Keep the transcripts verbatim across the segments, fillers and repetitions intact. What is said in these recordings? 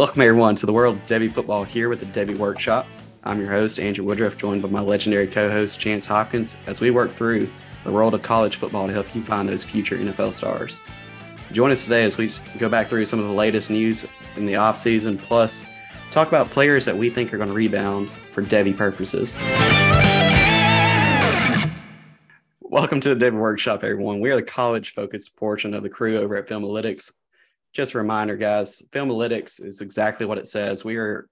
Welcome everyone to the world of Devy football here with the Devy Workshop. I'm your host, Andrew Woodruff, joined by my legendary co-host, Chance Hopkins, as we work through the world of college football to help you find those future N F L stars. Join us today as we go back through some of the latest news in the offseason, plus talk about players that we think are going to rebound for Devy purposes. Welcome to the Devy Workshop, everyone. We are the college-focused portion of the crew over at Filmalytics. Just a reminder, guys, Filmalytics is exactly what it says. We are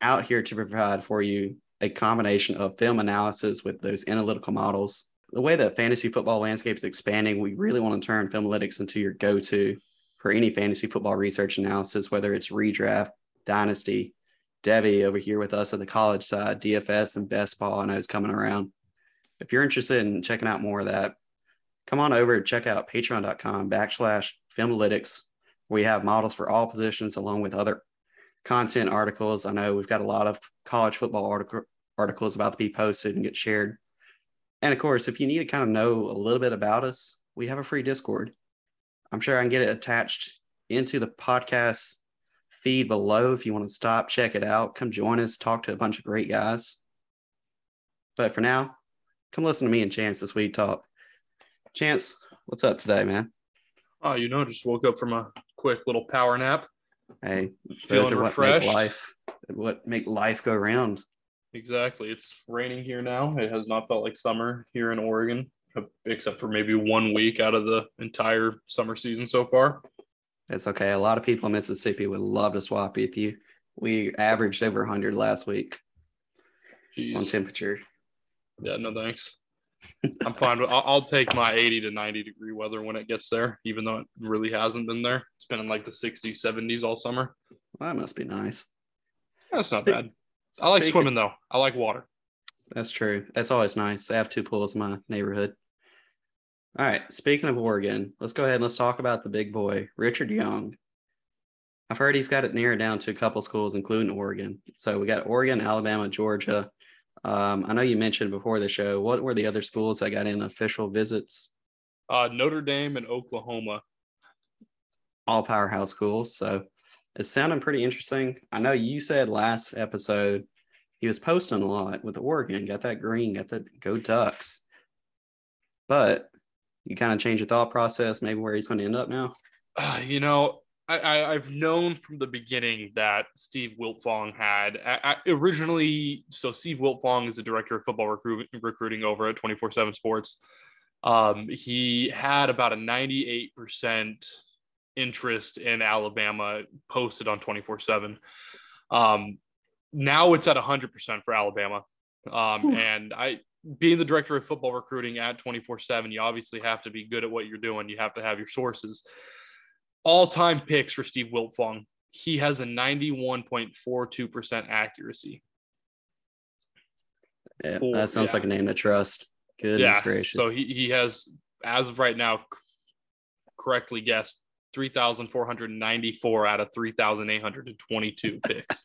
out here to provide for you a combination of film analysis with those analytical models. The way that fantasy football landscape is expanding, we really want to turn Filmalytics into your go-to for any fantasy football research analysis, whether it's redraft, dynasty, Devy over here with us at the college side, D F S and best ball I know is coming around. If you're interested in checking out more of that, come on over and check out patreon.com backslash Filmalytics. We have models for all positions along with other content articles. I know we've got a lot of college football article, articles about to be posted and get shared. And of course, if you need to kind of know a little bit about us, we have a free Discord. I'm sure I can get it attached into the podcast feed below. If you want to stop, check it out. Come join us, talk to a bunch of great guys. But for now, come listen to me and Chance this week talk. Chance, what's up today, man? Oh, you know, just woke up from a quick little power nap. Hey, those Feeling are what make life, what make life go round. Exactly. It's raining here now. It has not felt like summer here in Oregon, except for maybe one week out of the entire summer season so far. That's okay. A lot of people in Mississippi would love to swap with you. We averaged over one hundred last week. Jeez. On temperature. Yeah, no thanks. I'm fine with I'll, I'll take my eighty to ninety degree weather when it gets there, even though it really hasn't been there. It's been in like the sixties, seventies all summer. Well, that must be nice. That's yeah, not Spe- bad. I like swimming though. I like water. That's true. That's always nice. I have two pools in my neighborhood. All right. Speaking of Oregon, let's go ahead and let's talk about the big boy, Richard Young. I've heard he's got it narrowed down to a couple schools, including Oregon. So we got Oregon, Alabama, Georgia. Um, I know you mentioned before the show, what were the other schools that got in official visits? Uh, Notre Dame and Oklahoma. All powerhouse schools. So it's sounding pretty interesting. I know you said last episode he was posting a lot with Oregon, got that green, got that go Ducks. But you kind of change your thought process, maybe where he's going to end up now? Uh, you know, I, I, I've known from the beginning that Steve Wiltfong had I, I, originally. So Steve Wiltfong is the director of football recruit, recruiting over at twenty-four seven Sports. Um, he had about a ninety-eight percent interest in Alabama posted on twenty-four seven. Um, now it's at one hundred percent for Alabama. Um, and I, being the director of football recruiting at twenty-four seven, you obviously have to be good at what you're doing. You have to have your sources. All-time picks for Steve Wiltfong. He has a ninety-one point four two percent accuracy. Yeah, Four, that sounds yeah. like a name to trust. Goodness yeah. gracious. So he, he has, as of right now, correctly guessed, three thousand four hundred ninety-four out of three thousand eight hundred twenty-two picks.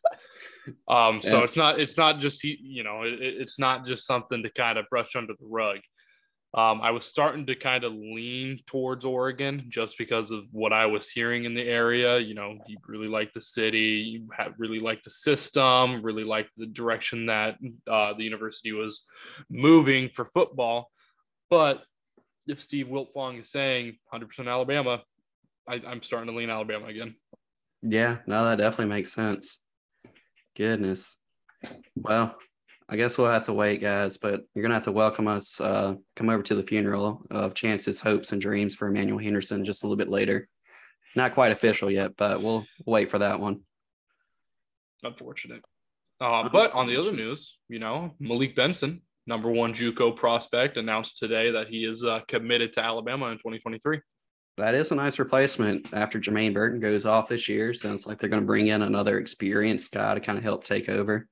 um, so it's not it's not just, you know, it, it's not just something to kind of brush under the rug. Um, I was starting to kind of lean towards Oregon just because of what I was hearing in the area. You know, you really like the city, you have really like the system, really like the direction that uh, the university was moving for football. But if Steve Wiltfong is saying one hundred percent Alabama, I, I'm starting to lean Alabama again. Yeah, no, that definitely makes sense. Goodness. Well, I guess we'll have to wait, guys, but you're going to have to welcome us, uh, come over to the funeral of Chance's hopes and dreams for Emmanuel Henderson just a little bit later. Not quite official yet, but we'll wait for that one. Unfortunate. Uh, Unfortunate. But on the other news, you know, Malik Benson, number one JUCO prospect, announced today that he is uh, committed to Alabama in twenty twenty-three. That is a nice replacement after Jermaine Burton goes off this year. Sounds like they're going to bring in another experienced guy to kind of help take over.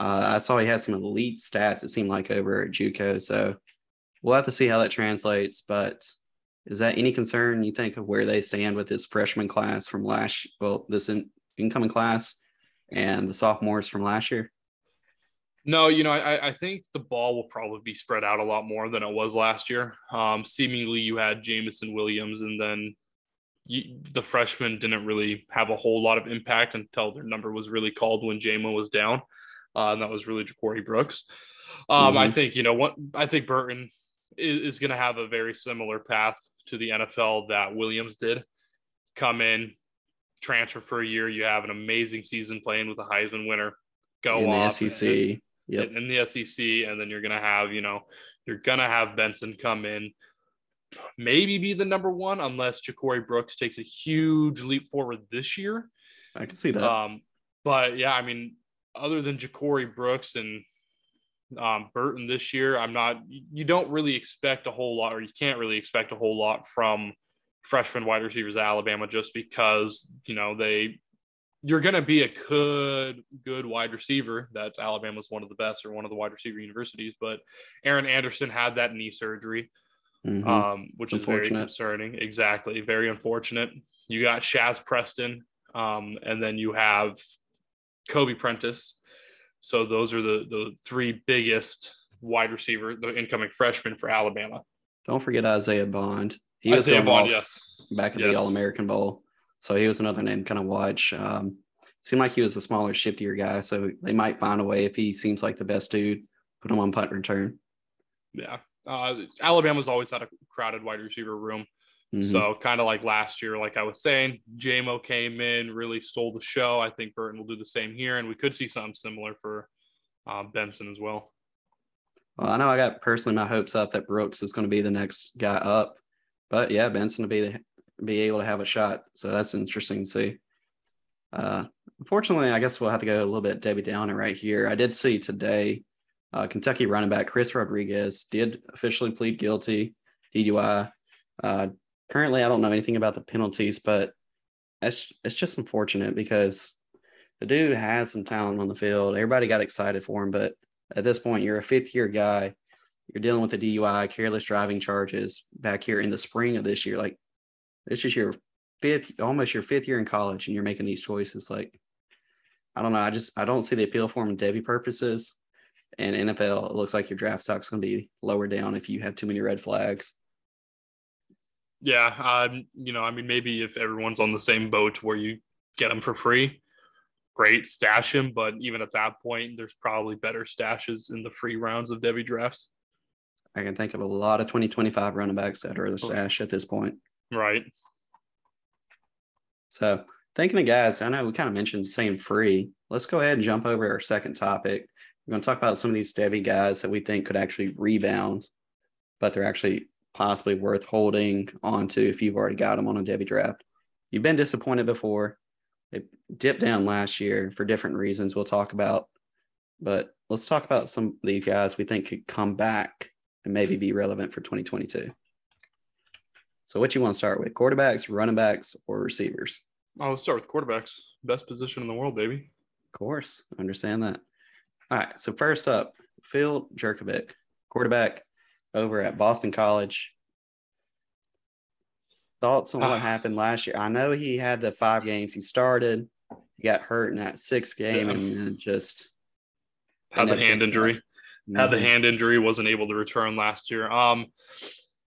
Uh, I saw he had some elite stats, it seemed like, over at JUCO. So we'll have to see how that translates. But is that any concern, you think, of where they stand with this freshman class from last – well, this in, incoming class and the sophomores from last year? No, you know, I, I think the ball will probably be spread out a lot more than it was last year. Um, seemingly you had Jameson Williams and then you, the freshmen didn't really have a whole lot of impact until their number was really called when Jameson was down. Uh, and that was really Ja'Corey Brooks. Um, mm-hmm. I think, you know, what I think Burton is, is going to have a very similar path to the N F L that Williams did. Come in, transfer for a year. You have an amazing season playing with a Heisman winner. Go in the S E C. And, yep. In the S E C. And then you're going to have, you know, you're going to have Benson come in, maybe be the number one, unless Ja'Corey Brooks takes a huge leap forward this year. I can see that. Um, but yeah, I mean, other than Ja'Corey Brooks and um, Burton this year, I'm not, you don't really expect a whole lot, or you can't really expect a whole lot from freshman wide receivers at Alabama, just because, you know, they, you're going to be a good, good wide receiver. That's Alabama's one of the best, or one of the wide receiver universities, but Aaron Anderson had that knee surgery, mm-hmm. um, which it's is very concerning. Exactly. Very unfortunate. You got Shaz Preston, um, and then you have Kobe Prentice. So those are the, the three biggest wide receiver, the incoming freshmen for Alabama. Don't forget Isaiah Bond. He was Isaiah Bond, yes. Back at yes. the All-American Bowl. So he was another name kind of watch. Um, seemed like he was a smaller, shiftier guy. So they might find a way, if he seems like the best dude, put him on punt return. Yeah. Uh, Alabama's always had a crowded wide receiver room. Mm-hmm. So kind of like last year, like I was saying, J-Mo came in, really stole the show. I think Burton will do the same here, and we could see something similar for uh, Benson as well. Well, I know I got personally my hopes up that Brooks is going to be the next guy up, but yeah, Benson to be be able to have a shot. So that's interesting to see. Uh, unfortunately, I guess we'll have to go a little bit Debbie Downer right here. I did see today uh, Kentucky running back Chris Rodriguez did officially plead guilty, D U I. Uh, Currently, I don't know anything about the penalties, but it's, it's just unfortunate because the dude has some talent on the field. Everybody got excited for him, but at this point, you're a fifth-year guy. You're dealing with the D U I, careless driving charges back here in the spring of this year. Like, this is your fifth, almost your fifth year in college, and you're making these choices. Like, I don't know. I just I don't see the appeal for him in Devy purposes. And N F L, it looks like your draft stock's going to be lower down if you have too many red flags. Yeah, um, you know, I mean, maybe if everyone's on the same boat where you get them for free, great, stash him. But even at that point, there's probably better stashes in the free rounds of Devy drafts. I can think of a lot of twenty twenty-five running backs that are the stash at this point. Right. So thinking of guys, I know we kind of mentioned saying free. Let's go ahead and jump over to our second topic. We're going to talk about some of these Devy guys that we think could actually rebound, but they're actually possibly worth holding on to if you've already got them on a Devy draft. You've been disappointed before. They dipped down last year for different reasons we'll talk about. But let's talk about some of these guys we think could come back and maybe be relevant for twenty twenty-two. So what you want to start with? Quarterbacks, running backs, or receivers? I'll start with quarterbacks. Best position in the world, baby. Of course. I understand that. All right. So first up, Phil Jurkovec, quarterback, over at Boston College. Thoughts on what uh, happened last year? I know he had the five games he started. He got hurt in that sixth game, yeah. and just had the hand injury. Had the hand injury, wasn't able to return last year. Um,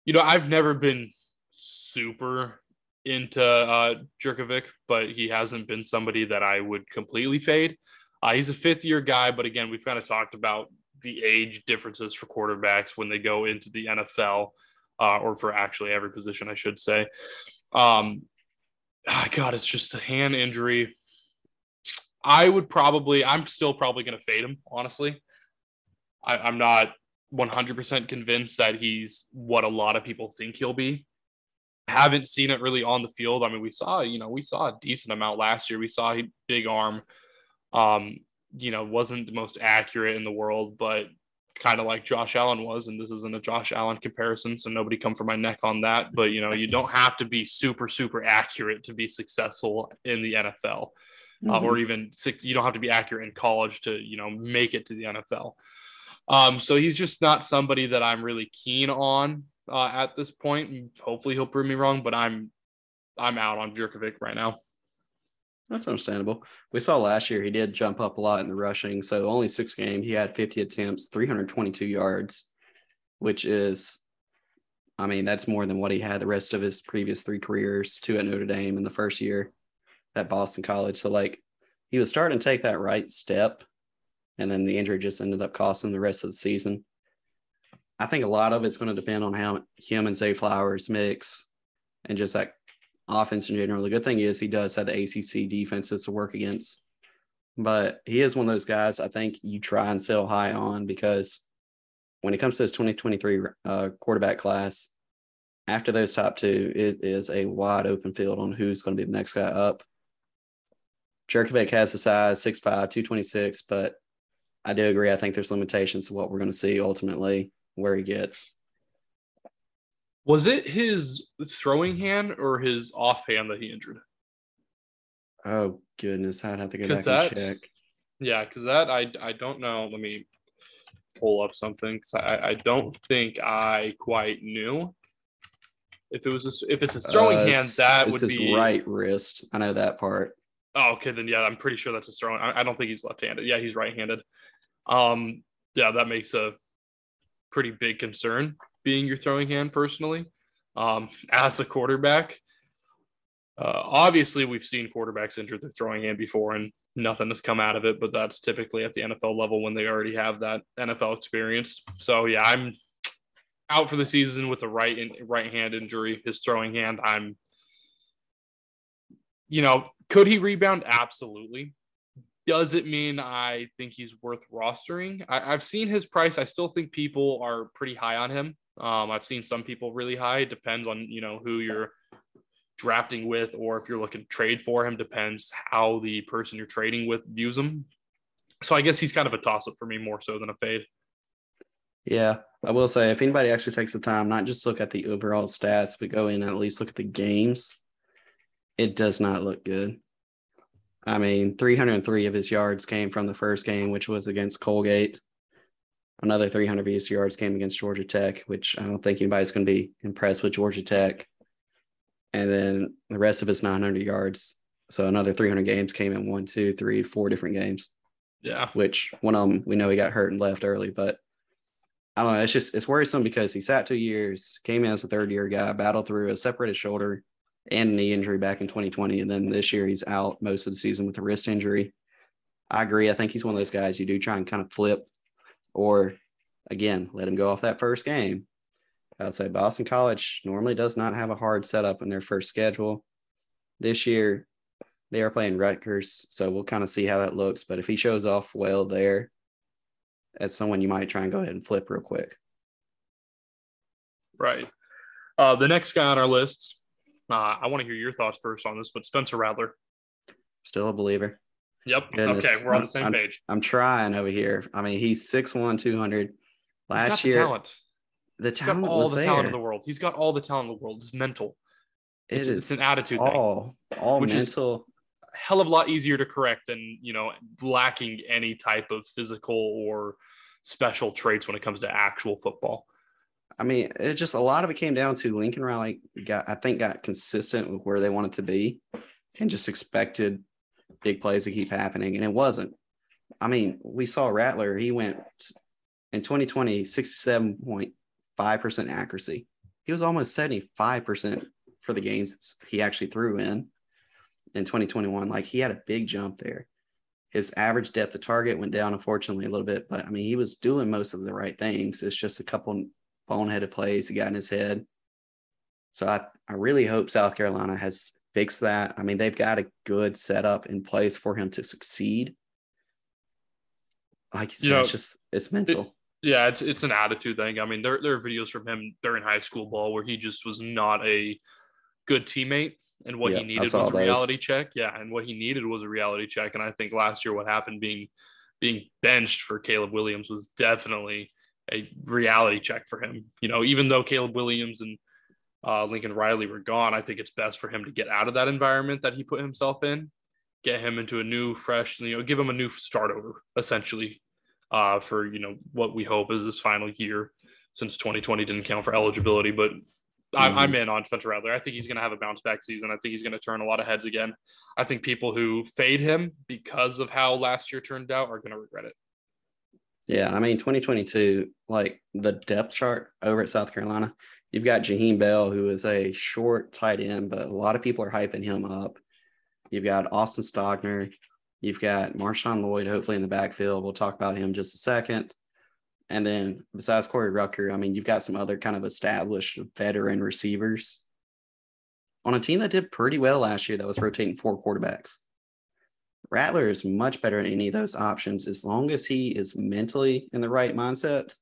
you know, I've never been super into uh, Jurkovec, but he hasn't been somebody that I would completely fade. Uh, he's a fifth-year guy, but again, we've kind of talked about the age differences for quarterbacks when they go into the N F L, uh, or for actually every position, I should say. Um, oh God, it's just a hand injury. I would probably, I'm still probably going to fade him, honestly. I, I'm not one hundred percent convinced that he's what a lot of people think he'll be. Haven't seen it really on the field. I mean, we saw, you know, we saw a decent amount last year. We saw a big arm, um, you know, wasn't the most accurate in the world, but kind of like Josh Allen was, and this isn't a Josh Allen comparison, so nobody come for my neck on that. But, you know, you don't have to be super, super accurate to be successful in the N F L, mm-hmm. uh, or even you don't have to be accurate in college to, you know, make it to the N F L. Um, so he's just not somebody that I'm really keen on uh, at this point. And hopefully he'll prove me wrong, but I'm, I'm out on Jurkovec right now. That's understandable. We saw last year he did jump up a lot in the rushing. So only six games, he had fifty attempts, three hundred twenty-two yards, which is I mean, that's more than what he had the rest of his previous three careers, two at Notre Dame in the first year at Boston College. So, like, he was starting to take that right step, and then the injury just ended up costing the rest of the season. I think a lot of it's going to depend on how him and Zay Flowers mix and just that offense in general. The good thing is he does have the A C C defenses to work against, but he is one of those guys I think you try and sell high on, because when it comes to this twenty twenty-three uh, quarterback class, after those top two, it is a wide open field on who's going to be the next guy up. Jurkovec has the size, six five, two twenty-six, but I do agree. I think there's limitations to what we're going to see ultimately where he gets. Was it his throwing hand or his offhand that he injured? Oh, goodness. I'd have to go back that, and check. Yeah, because that, I, I don't know. Let me pull up something, because I, I don't think I quite knew. If it was a, if it's a throwing uh, hand, that would be his right wrist. I know that part. Oh, okay. Then, yeah, I'm pretty sure that's a throwing. I, I don't think he's left-handed. Yeah, he's right-handed. Um, yeah, that makes a pretty big concern, being your throwing hand personally, um, as a quarterback. Uh, obviously, we've seen quarterbacks injure their throwing hand before, and nothing has come out of it, but that's typically at the N F L level when they already have that N F L experience. So, yeah, I'm out for the season with a right in, right hand injury. His throwing hand, I'm, you know, could he rebound? Absolutely. Does it mean I think he's worth rostering? I, I've seen his price. I still think people are pretty high on him. Um, I've seen some people really high. It depends on, you know, who you're drafting with, or if you're looking to trade for him, depends how the person you're trading with views him. So I guess he's kind of a toss-up for me more so than a fade. Yeah, I will say if anybody actually takes the time, not just look at the overall stats, but go in and at least look at the games, it does not look good. I mean, three hundred three of his yards came from the first game, which was against Colgate. Another three hundred of his yards came against Georgia Tech, which I don't think anybody's going to be impressed with Georgia Tech. And then the rest of his nine hundred yards. So another three hundred games came in one, two, three, four different games. Yeah. Which one of them, we know he got hurt and left early, but I don't know. It's just, it's worrisome because he sat two years, came in as a third year guy, battled through a separated shoulder and knee injury back in twenty twenty, and then this year he's out most of the season with a wrist injury. I agree. I think he's one of those guys you do try and kind of flip, or, again, let him go off that first game. I would say Boston College normally does not have a hard setup in their first schedule. This year they are playing Rutgers, so we'll kind of see how that looks. But if he shows off well there, that's someone you might try and go ahead and flip real quick. Right. Uh, the next guy on our list, Uh, I want to hear your thoughts first on this, but Spencer Rattler. Still a believer. Yep. Goodness. Okay, we're on the same I'm, page. I'm trying over here. I mean, he's six one, two hundred. Last he's got year, the talent. The talent he's got all was the there. Talent in the world. He's got all the talent in the world. It's mental. It's, it is it's an attitude all, thing. All which mental. Is a hell of a lot easier to correct than, you know, lacking any type of physical or special traits when it comes to actual football. I mean, it just, a lot of it came down to Lincoln Riley got, I think, got consistent with where they wanted to be and just expected big plays to keep happening. And it wasn't. I mean, we saw Rattler, he went in twenty twenty, sixty-seven point five percent accuracy. He was almost seventy-five percent for the games he actually threw in in twenty twenty-one. Like, he had a big jump there. His average depth of target went down, unfortunately, a little bit, but I mean, he was doing most of the right things. It's just a couple boneheaded plays he got in his head. So I, I really hope South Carolina has fixed that. I mean, they've got a good setup in place for him to succeed. Like you said, you know, it's just it's mental. It, yeah, it's it's an attitude thing. I mean, there there are videos from him during high school ball where he just was not a good teammate, and what yeah, he needed was a reality check. Yeah, and what he needed was a reality check. And I think last year what happened being being benched for Caleb Williams was definitely a reality check for him. You know, even though Caleb Williams and uh, Lincoln Riley were gone, I think it's best for him to get out of that environment that he put himself in, get him into a new, fresh, you know, give him a new start over, essentially, uh, for, you know, what we hope is this final year, since twenty twenty didn't count for eligibility. But I'm, mm-hmm. I'm in on Spencer Rattler. I think he's going to have a bounce back season. I think he's going to turn a lot of heads again. I think people who fade him because of how last year turned out are going to regret it. Yeah, I mean, twenty twenty-two, like the depth chart over at South Carolina, You've got Jaheim Bell, who is a short tight end, but a lot of people are hyping him up. You've got Austin Stogner. You've got Marshawn Lloyd, hopefully in the backfield. We'll talk about him in just a second. And then besides Corey Rucker, I mean, you've got some other kind of established veteran receivers on a team that did pretty well last year that was rotating four quarterbacks. Rattler is much better than any of those options. As long as he is mentally in the right mindset,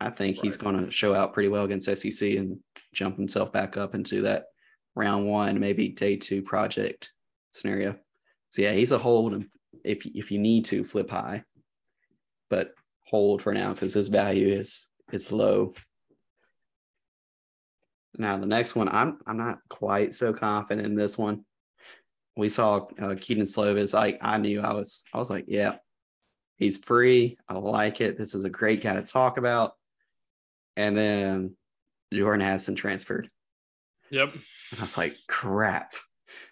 I think right. he's going to show out pretty well against S E C and jump himself back up into that round one, maybe day two project scenario. So, yeah, he's a hold if if you need to flip high, but hold for now because his value is it's low. Now, the next one, I'm I'm not quite so confident in this one. We saw uh, Kedon Slovis. I, I knew I was, I was like, yeah, he's free. I like it. This is a great guy to talk about. And then Jordan Addison transferred. Yep. And I was like, crap.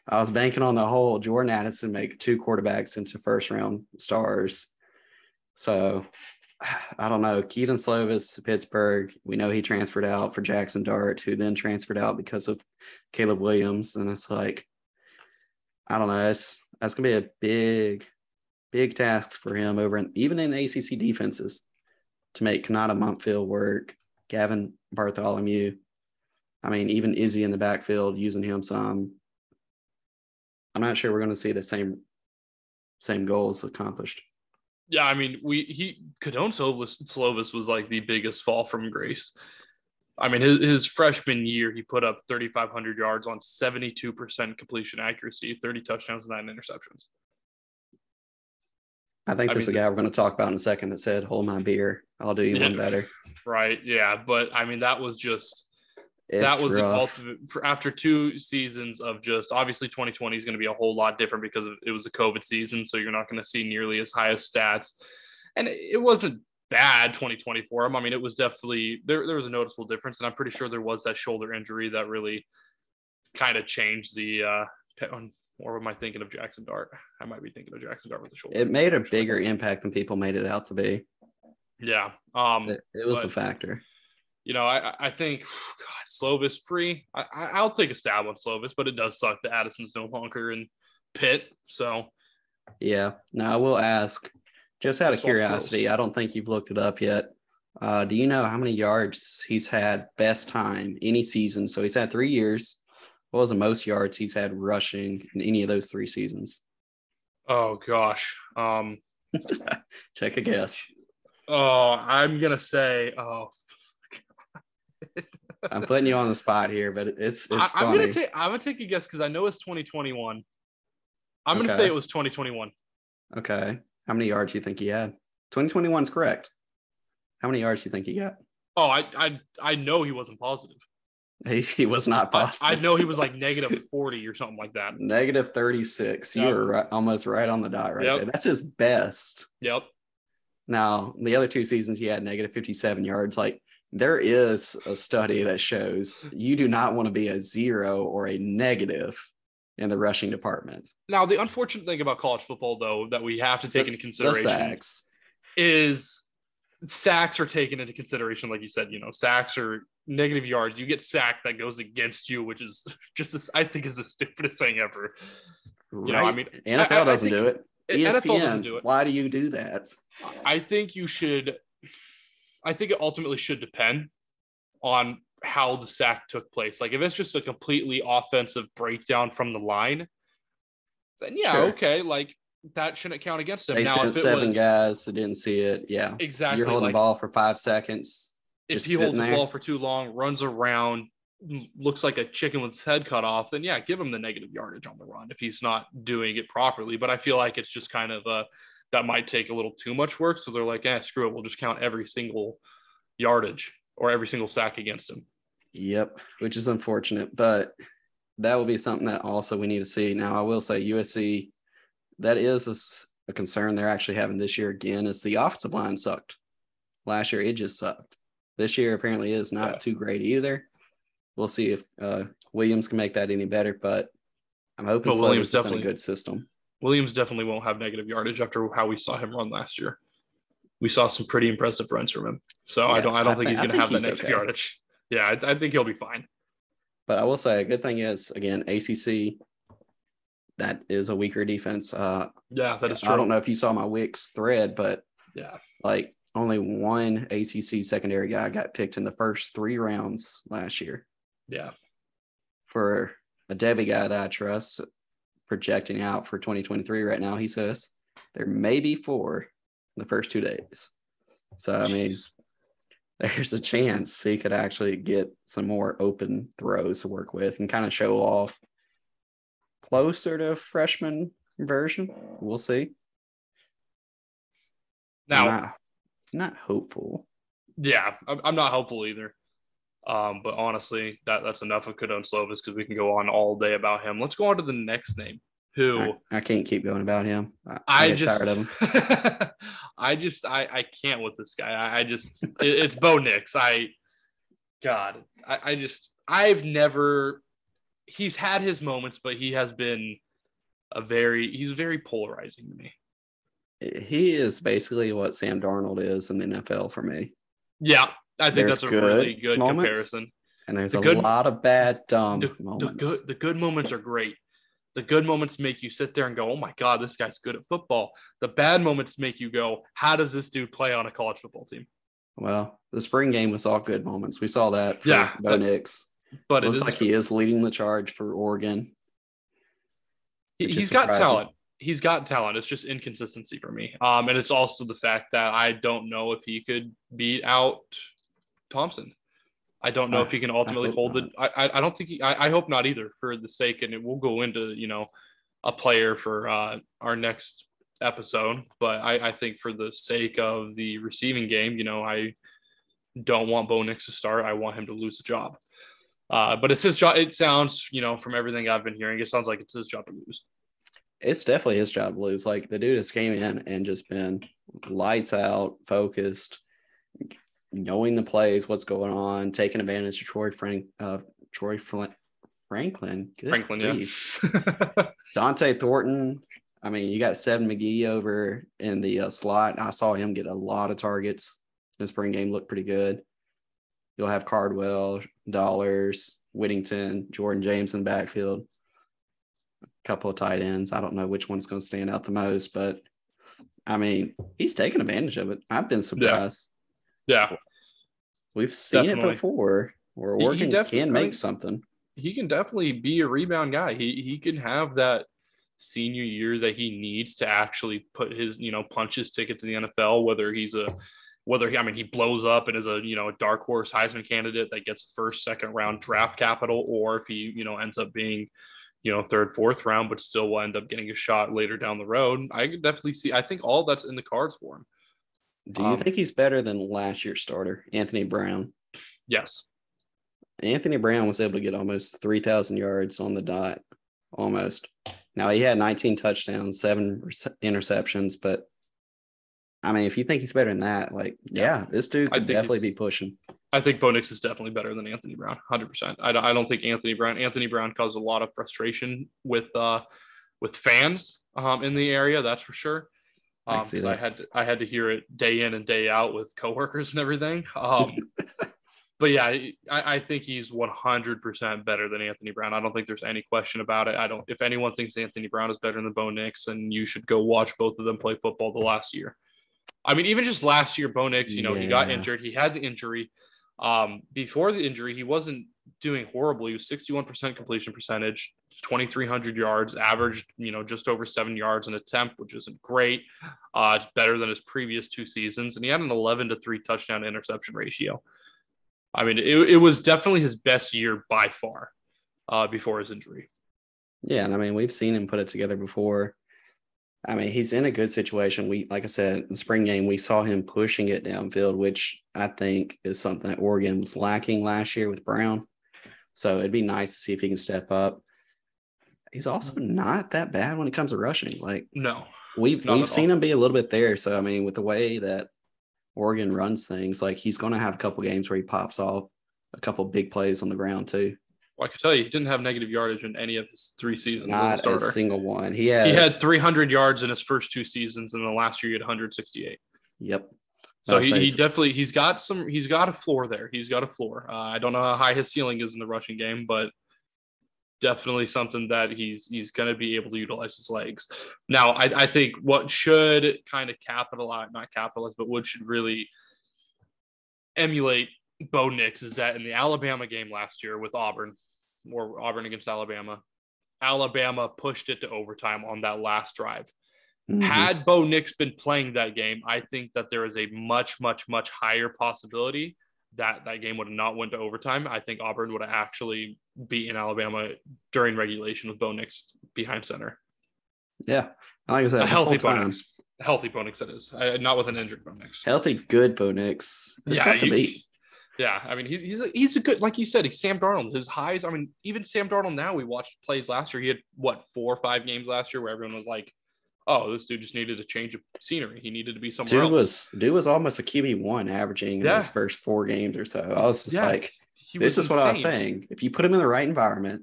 I was banking on the whole Jordan Addison make two quarterbacks into first round stars. So I don't know. Kedon Slovis, Pittsburgh. We know he transferred out for Jackson Dart, who then transferred out because of Caleb Williams. And it's like, I don't know. That's, that's going to be a big, big task for him over in, even in the A C C defenses to make Kanata Montfield work, Gavin Bartholomew. I mean, even Izzy in the backfield using him some. I'm not sure we're going to see the same same goals accomplished. Yeah, I mean, we he Kedon Slovis was like the biggest fall from grace. I mean, his, his freshman year, he put up thirty-five hundred yards on seventy-two percent completion accuracy, thirty touchdowns, nine interceptions. I think there's I mean, a guy we're going to talk about in a second that said, hold my beer, I'll do you yeah, one better. Right, yeah. But, I mean, that was just – that was rough. The ultimate – after two seasons of just – obviously twenty twenty is going to be a whole lot different because it was a COVID season, so you're not going to see nearly as high as stats. And it wasn't – bad twenty twenty for him. I mean, it was definitely there, there was a noticeable difference, and I'm pretty sure there was that shoulder injury that really kind of changed the uh or am I thinking of Jackson Dart? I might be thinking of Jackson Dart with the shoulder. It made a bigger impact than people made it out to be. Yeah. Um it, it was but, a factor. You know, I I think God, Slovis free. I I'll take a stab on Slovis, but it does suck that Addison's no longer in Pitt. So yeah. Now I will ask. Just out of curiosity, I don't think you've looked it up yet. Uh, do you know how many yards he's had best time any season? So he's had three years. What was the most yards he's had rushing in any of those three seasons? Oh, gosh. Um, Check a guess. Oh, I'm going to say – oh, God. I'm putting you on the spot here, but it's, it's I, funny. I'm going to take I'm gonna take a guess because I know it's twenty twenty-one. I'm going to okay. say it was twenty twenty-one. Okay. How many yards do you think he had? twenty twenty-one is correct. How many yards do you think he got? Oh, I I, I know he wasn't positive. He, he was not positive. I, I know he was like negative forty or something like that. Negative thirty-six. Yep. You were right, almost right on the dot right yep. there. That's his best. Yep. Now, the other two seasons he had negative fifty-seven yards. Like, there is a study that shows you do not want to be a zero or a negative in the rushing department. Now, the unfortunate thing about college football, though, that we have to take the, into consideration sacks. is sacks are taken into consideration. Like you said, you know, sacks are negative yards. You get sacked that goes against you, which is just, this, I think, is the stupidest thing ever. Right. You know, I mean, N F L I, I doesn't do it. E S P N N F L doesn't do it. Why do you do that? I think you should, I think it ultimately should depend on how the sack took place. Like, if it's just a completely offensive breakdown from the line, then yeah, sure. okay, like that shouldn't count against him. They now, sent if it seven was, guys that didn't see it. Yeah, exactly. You're holding like, the ball for five seconds. If he holds there. the ball for too long, runs around, looks like a chicken with his head cut off, then yeah, give him the negative yardage on the run if he's not doing it properly. But I feel like it's just kind of a that might take a little too much work, so they're like, eh, screw it, we'll just count every single yardage or every single sack against him. Yep, which is unfortunate, but that will be something that also we need to see. Now, I will say U S C, that is a, a concern they're actually having this year again, is the offensive line sucked. Last year, it just sucked. This year, apparently, is not yeah. too great either. We'll see if uh, Williams can make that any better, but I'm hoping so. It's a good system. Williams definitely won't have negative yardage after how we saw him run last year. We saw some pretty impressive runs from him, so yeah, I don't, I don't I think, think he's going to have that negative okay. yardage. yeah, I, I think he'll be fine. But I will say a good thing is, again, A C C, that is a weaker defense. Uh, yeah, that is true. I don't know if you saw my Wix thread, but yeah, like only one A C C secondary guy got picked in the first three rounds last year. Yeah. For a Devy guy that I trust, projecting out for twenty twenty-three right now, he says there may be four in the first two days. So, I mean, Jeez. There's a chance he could actually get some more open throws to work with and kind of show off closer to freshman version. We'll see. Now, I'm not, not hopeful. Yeah, I'm, I'm not hopeful either. Um, but honestly, that, that's enough of Kedon Slovis because we can go on all day about him. Let's go on to the next name. Who I, I can't keep going about him. I, I, I get just, tired of him. I just, I, I can't with this guy. I, I just, it, it's Bo Nix. I, God, I, I just, I've never, he's had his moments, but he has been a very, he's very polarizing to me. He is basically what Sam Darnold is in the N F L for me. Yeah. I think there's that's a good really good moments, comparison. And there's the a good, lot of bad, dumb the, moments. The good, the good moments are great. The good moments make you sit there and go, oh, my God, this guy's good at football. The bad moments make you go, how does this dude play on a college football team? Well, the spring game was all good moments. We saw that for yeah, Bo Nix. But it looks it like he is leading the charge for Oregon. He, he's got talent. He's got talent. It's just inconsistency for me. Um, and it's also the fact that I don't know if he could beat out – Thompson. I don't know I, if he can ultimately hold it. I I don't think he, I, I hope not either for the sake, and it will go into, you know, a player for uh, our next episode. But I, I think for the sake of the receiving game, you know, I don't want Bo Nix to start. I want him to lose the job. Uh, but it's his job. It sounds, you know, from everything I've been hearing, it sounds like it's his job to lose. It's definitely his job to lose. Like the dude has came in and just been lights out, focused, knowing the plays, what's going on, taking advantage of Troy Frank, uh, Troy Fl- Franklin, Good Franklin, yeah. Dante Thornton. I mean, you got Seven McGee over in the uh, slot. I saw him get a lot of targets. The spring game looked pretty good. You'll have Cardwell, Dollars, Whittington, Jordan James in the backfield. A couple of tight ends. I don't know which one's going to stand out the most, but I mean, he's taking advantage of it. I've been surprised. Yeah. Yeah, we've seen definitely. it before. Where Oregon can make something. He can definitely be a rebound guy. He he can have that senior year that he needs to actually put his, you know, punch his ticket to the N F L. Whether he's a, whether he, I mean, he blows up and is a, you know, a dark horse Heisman candidate that gets first, second round draft capital, or if he, you know, ends up being, you know, third, fourth round, but still will end up getting a shot later down the road. I could definitely see. I think all that's in the cards for him. Do you um, think he's better than last year's starter, Anthony Brown? Yes. Anthony Brown was able to get almost three thousand yards on the dot, almost. Now, he had nineteen touchdowns, seven interceptions, but, I mean, if you think he's better than that, like, yeah, yeah this dude could definitely be pushing. I think Bo Nix is definitely better than Anthony Brown, one hundred percent. I, I don't think Anthony Brown – Anthony Brown caused a lot of frustration with uh, with fans um, in the area, that's for sure. Um, I, I had to, I had to hear it day in and day out with coworkers and everything. Um, but yeah, I, I think he's one hundred percent better than Anthony Brown. I don't think there's any question about it. I don't. If anyone thinks Anthony Brown is better than Bo Nix, then you should go watch both of them play football the last year. I mean, even just last year, Bo Nix, you know, yeah. he got injured. He had the injury. Um, before the injury, he wasn't doing horrible. He was sixty-one percent completion percentage, twenty-three hundred yards, averaged, you know, just over seven yards an attempt, which isn't great. Uh, it's better than his previous two seasons. And he had an eleven to three touchdown interception ratio. I mean, it, it was definitely his best year by far uh, before his injury. Yeah. And I mean, we've seen him put it together before. I mean, he's in a good situation. We, like I said, in the spring game, we saw him pushing it downfield, which I think is something that Oregon was lacking last year with Brown. So it'd be nice to see if he can step up. He's also not that bad when it comes to rushing. Like, no, we've we've seen him be a little bit there. So I mean, with the way that Oregon runs things, like he's going to have a couple games where he pops off a couple big plays on the ground too. Well, I can tell you, he didn't have negative yardage in any of his three seasons. Not a single one. He has, he had three hundred yards in his first two seasons, and the last year he had one hundred sixty-eight. Yep. So he, nice. he definitely he's got some he's got a floor there. He's got a floor. Uh, I don't know how high his ceiling is in the rushing game, but definitely something that he's he's going to be able to utilize his legs. Now, I, I think what should kind of capitalize, not capitalize, but what should really emulate Bo Nix is that in the Alabama game last year with Auburn, or Auburn against Alabama, Alabama pushed it to overtime on that last drive. Mm-hmm. Had Bo Nix been playing that game, I think that there is a much, much, much higher possibility that that game would have not went to overtime. I think Auburn would have actually beaten Alabama during regulation with Bo Nix behind center. Yeah, like I said, a healthy Bo Nix, healthy Bo Nix that is, uh, not with an injured Bo Nix. Healthy, good Bo Nix. It's tough to beat. Yeah, I mean, he's he's a, he's a good, like you said, he's Sam Darnold. His highs, I mean, even Sam Darnold now, we watched plays last year. He had, what, four or five games last year where everyone was like, oh, this dude just needed a change of scenery. He needed to be somewhere dude else. Was, dude was almost a Q B one averaging yeah. in his first four games or so. I was just yeah, like, this is insane. What I was saying. If you put him in the right environment,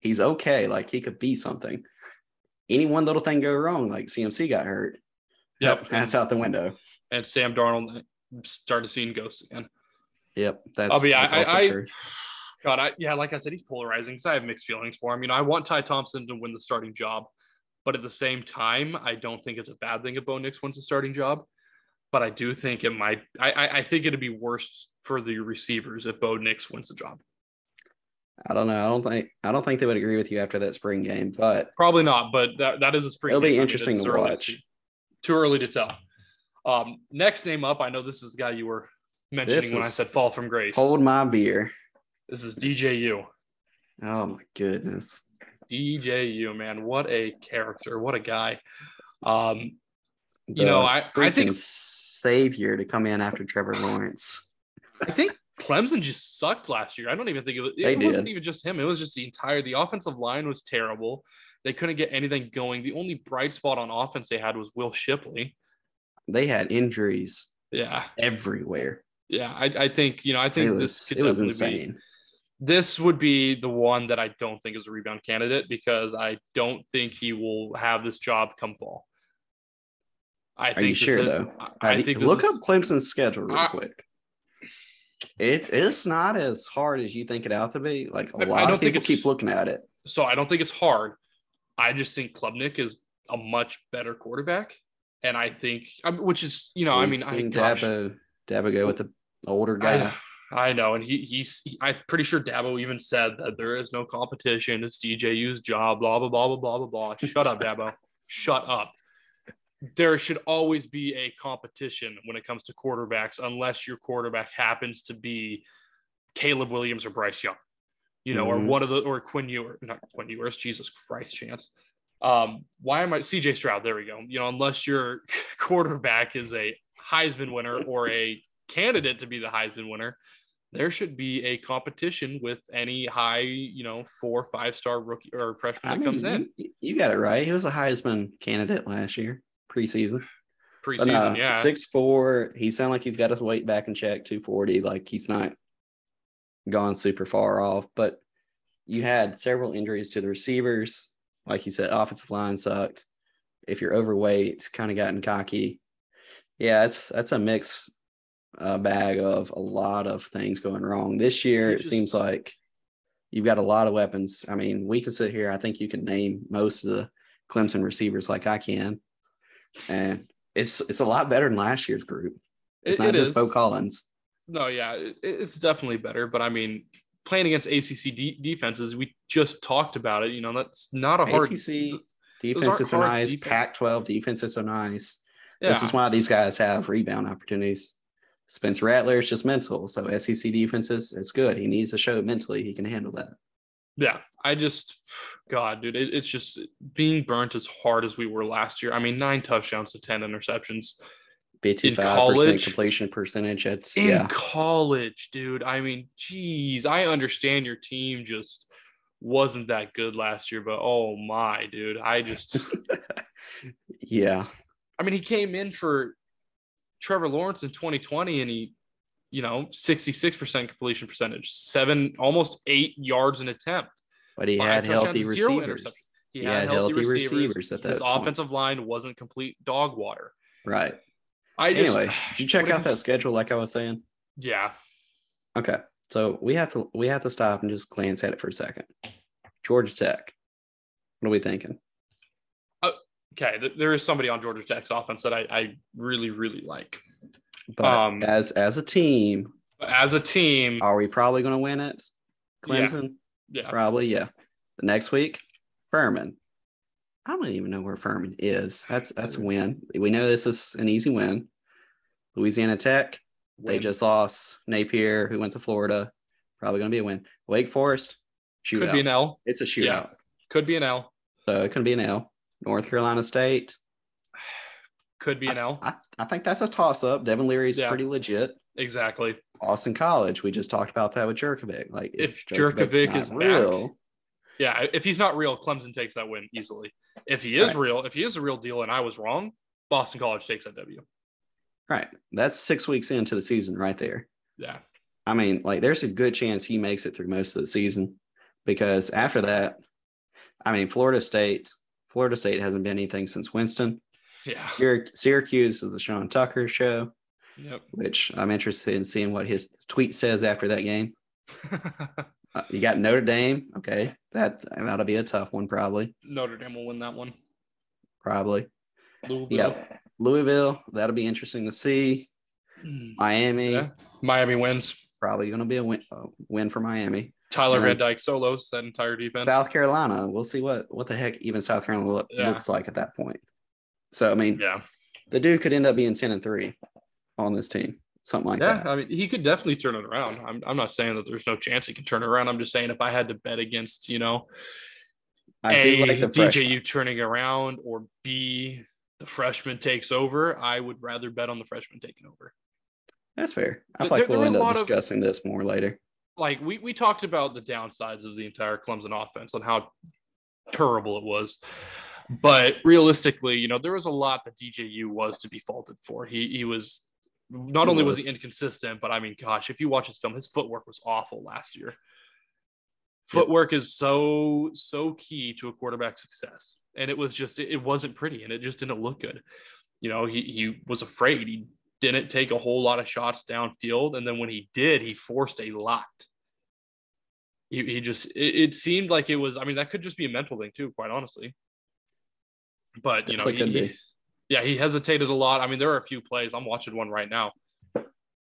he's okay. Like, he could be something. Any one little thing go wrong, like C M C got hurt. Yep. That's out the window. And Sam Darnold started seeing ghosts again. Yep, that's, oh, yeah, that's I, also I, true. God, I, yeah, like I said, he's polarizing because I have mixed feelings for him. You know, I want Ty Thompson to win the starting job, but at the same time, I don't think it's a bad thing if Bo Nix wins the starting job. But I do think it might – I I think it would be worse for the receivers if Bo Nix wins the job. I don't know. I don't think I don't think they would agree with you after that spring game, but – probably not, but that, that is a spring it'll game. It'll be interesting I mean, to watch. To, too early to tell. Um, next name up, I know this is the guy you were – mentioning this when I said fall from grace. Hold my beer. This is D J U. Oh, my goodness. D J U, man. What a character. What a guy. Um, you know, I, I think savior to come in after Trevor Lawrence. I think Clemson just sucked last year. I don't even think it was. It they wasn't did. even just him. It was just the entire – the offensive line was terrible. They couldn't get anything going. The only bright spot on offense they had was Will Shipley. They had injuries yeah, everywhere. Yeah, I, I think, you know, I think it was, this could it was insane. Be, this would be the one that I don't think is a rebound candidate because I don't think he will have this job come fall. I Are think you sure, is, though? I, I think you, look is, up Clemson's schedule real I, quick. It It's not as hard as you think it ought to be. Like, a I, lot I don't of people think keep looking at it. So I don't think it's hard. I just think Klubnik is a much better quarterback. And I think, which is, you know, We've I mean, I think Dabo, Dabo go with the older guy. I, I know. And he, he's, he, I'm pretty sure Dabo even said that there is no competition. It's D J U's job, blah, blah, blah, blah, blah, blah, blah. Shut up, Dabo. Shut up. There should always be a competition when it comes to quarterbacks, unless your quarterback happens to be Caleb Williams or Bryce Young, you know, mm-hmm. or one of the, or Quinn Ewers, not Quinn Ewers, Jesus Christ, Chance. Um, why am I C J Stroud? There we go. You know, unless your quarterback is a Heisman winner or a candidate to be the Heisman winner, there should be a competition with any high, you know, four, five star rookie or freshman I that mean, comes in. You got it right. He was a Heisman candidate last year, preseason. Preseason, no, yeah. six foot four. He sounds like he's got his weight back in check, two forty. Like he's not gone super far off, but you had several injuries to the receivers. Like you said, offensive line sucked. If you're overweight, kind of gotten cocky. Yeah, it's that's a mixed uh, bag of a lot of things going wrong. This year, it, just, it seems like you've got a lot of weapons. I mean, we can sit here. I think you can name most of the Clemson receivers like I can. And it's it's a lot better than last year's group. It's it, not it just is. Bo Collins. No, yeah, it, it's definitely better. But, I mean – playing against A C C de- defenses, we just talked about it. You know, that's not a hard A C C defenses on ice, Pac twelve defenses on ice. Yeah. This is why these guys have rebound opportunities. Spencer Rattler is just mental. So S E C defenses, it's good. He needs to show mentally he can handle that. Yeah. I just, God, dude, it, it's just being burnt as hard as we were last year. I mean, nine touchdowns to ten interceptions. fifty-five percent completion percentage. It's in yeah. college, dude. I mean, geez, I understand your team just wasn't that good last year, but oh my, dude, I just, yeah. I mean, he came in for Trevor Lawrence in twenty twenty, and he, you know, sixty-six percent completion percentage, seven, almost eight yards an attempt. But he had healthy receivers. He, he had, had healthy receivers. receivers at that His point. Offensive line wasn't complete dog water. Right. I just, anyway, did you check out that schedule like I was saying? Yeah. Okay. So we have to we have to stop and just glance at it for a second. Georgia Tech. What are we thinking? Uh, okay. There is somebody on Georgia Tech's offense that I, I really, really like. But um, as as a team. As a team. Are we probably going to win it? Clemson? Yeah. yeah. Probably, yeah. The next week, Furman. I don't even know where Furman is. That's that's a win. We know this is an easy win. Louisiana Tech, win. They just lost. Napier, who went to Florida, probably going to be a win. Wake Forest, shootout. Could be an L. It's a shootout. Yeah. Could be an L. So it could be an L. North Carolina State. Could be an L. I, I, I think that's a toss-up. Devin Leary's yeah. pretty legit. Exactly. Boston College, we just talked about that with Jurkovec. Like If, if Jurkovec is real. Back, yeah, if he's not real, Clemson takes that win easily. If he is right. real, if he is a real deal and I was wrong, Boston College takes that W. Right. That's six weeks into the season right there. Yeah. I mean, like, there's a good chance he makes it through most of the season because after that, I mean, Florida State, Florida State hasn't been anything since Winston. Yeah. Syrac- Syracuse is the Sean Tucker show, yep. which I'm interested in seeing what his tweet says after that game. Uh, you got Notre Dame. Okay. That, that'll be a tough one, probably. Notre Dame will win that one. Probably. Louisville. Yeah. Louisville. That'll be interesting to see. Mm. Miami. Yeah. Miami wins. Probably going to be a win, a win for Miami. Tyler Van Dyke solos that entire defense. South Carolina. We'll see what, what the heck even South Carolina look, yeah. looks like at that point. So, I mean, yeah. the dude could end up being ten and three on this team. Something like yeah, that. Yeah, I mean, he could definitely turn it around. I'm I'm not saying that there's no chance he could turn it around. I'm just saying if I had to bet against, you know, I A, do like the D J U freshman. Turning around, or B, the freshman takes over, I would rather bet on the freshman taking over. That's fair. I feel like we'll end up discussing of, this more later. Like, we, we talked about the downsides of the entire Clemson offense and how terrible it was. But realistically, you know, there was a lot that D J U was to be faulted for. He He was... Not only was he inconsistent, but I mean, gosh, if you watch his film, his footwork was awful last year. Footwork yep. is so, so key to a quarterback's success. And it was just, it wasn't pretty and it just didn't look good. You know, he, he was afraid. He didn't take a whole lot of shots downfield. And then when he did, he forced a lot. He, he just, it, it seemed like it was, I mean, that could just be a mental thing too, quite honestly. But, you know, he, he, yeah, he hesitated a lot. I mean, there are a few plays. I'm watching one right now.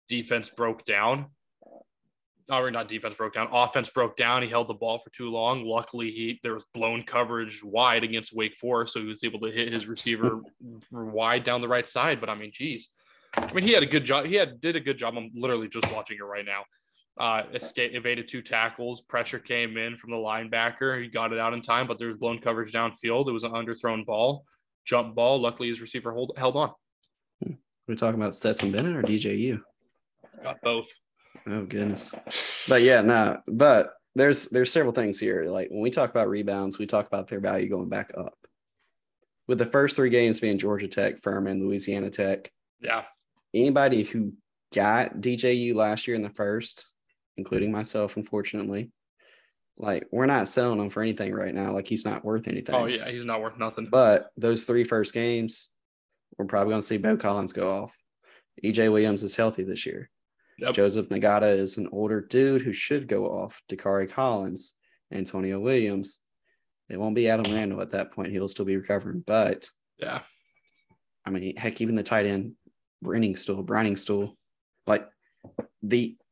Defense broke down. Or not defense broke down. Offense broke down. He held the ball for too long. Luckily, he there was blown coverage wide against Wake Forest, so he was able to hit his receiver wide down the right side. But, I mean, geez. I mean, he had a good job. He had did a good job. I'm literally just watching it right now. Uh, escape, evaded two tackles. Pressure came in from the linebacker. He got it out in time, but there was blown coverage downfield. It was an underthrown ball. Jump ball. Luckily, his receiver hold, held on. Are we talking about Stetson Bennett or D J U? Got both. Oh, goodness. But, yeah, no. But there's there's several things here. Like, when we talk about rebounds, we talk about their value going back up. With the first three games being Georgia Tech, Furman, Louisiana Tech. Yeah. Anybody who got D J U last year in the first, including myself, unfortunately, like, we're not selling him for anything right now. Like, he's not worth anything. Oh, yeah, he's not worth nothing. But those three first games, we're probably going to see Bo Collins go off. E J Williams is healthy this year. Yep. Joseph Nagata is an older dude who should go off. Dakari Collins, Antonio Williams. It won't be Adam Randall at that point. He'll still be recovering. But, yeah, I mean, heck, even the tight end, Brenningstool, Brenningstool, like, the –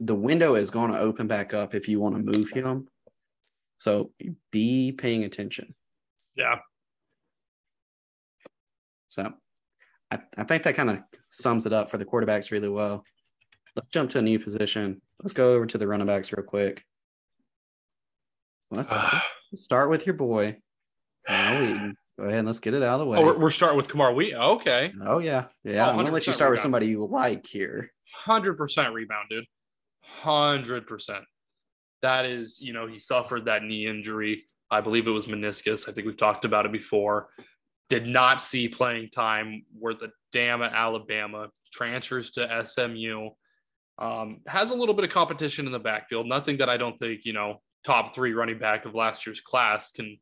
the window is going to open back up if you want to move him. So be paying attention. Yeah. So I, I think that kind of sums it up for the quarterbacks really well. Let's jump to a new position. Let's go over to the running backs real quick. Let's, let's start with your boy. Now go ahead and let's get it out of the way. Oh, we're, we're starting with Kamar Wheaton. Okay. Oh, yeah. Yeah. I'm going to let you start rebound. With somebody you like here. one hundred percent rebound, dude. one hundred percent. That is, you know, he suffered that knee injury. I believe it was meniscus. I think we've talked about it before. Did not see playing time. Worth a damn at Alabama. Transfers to S M U. Um, has a little bit of competition in the backfield. Nothing that I don't think, you know, top three running back of last year's class can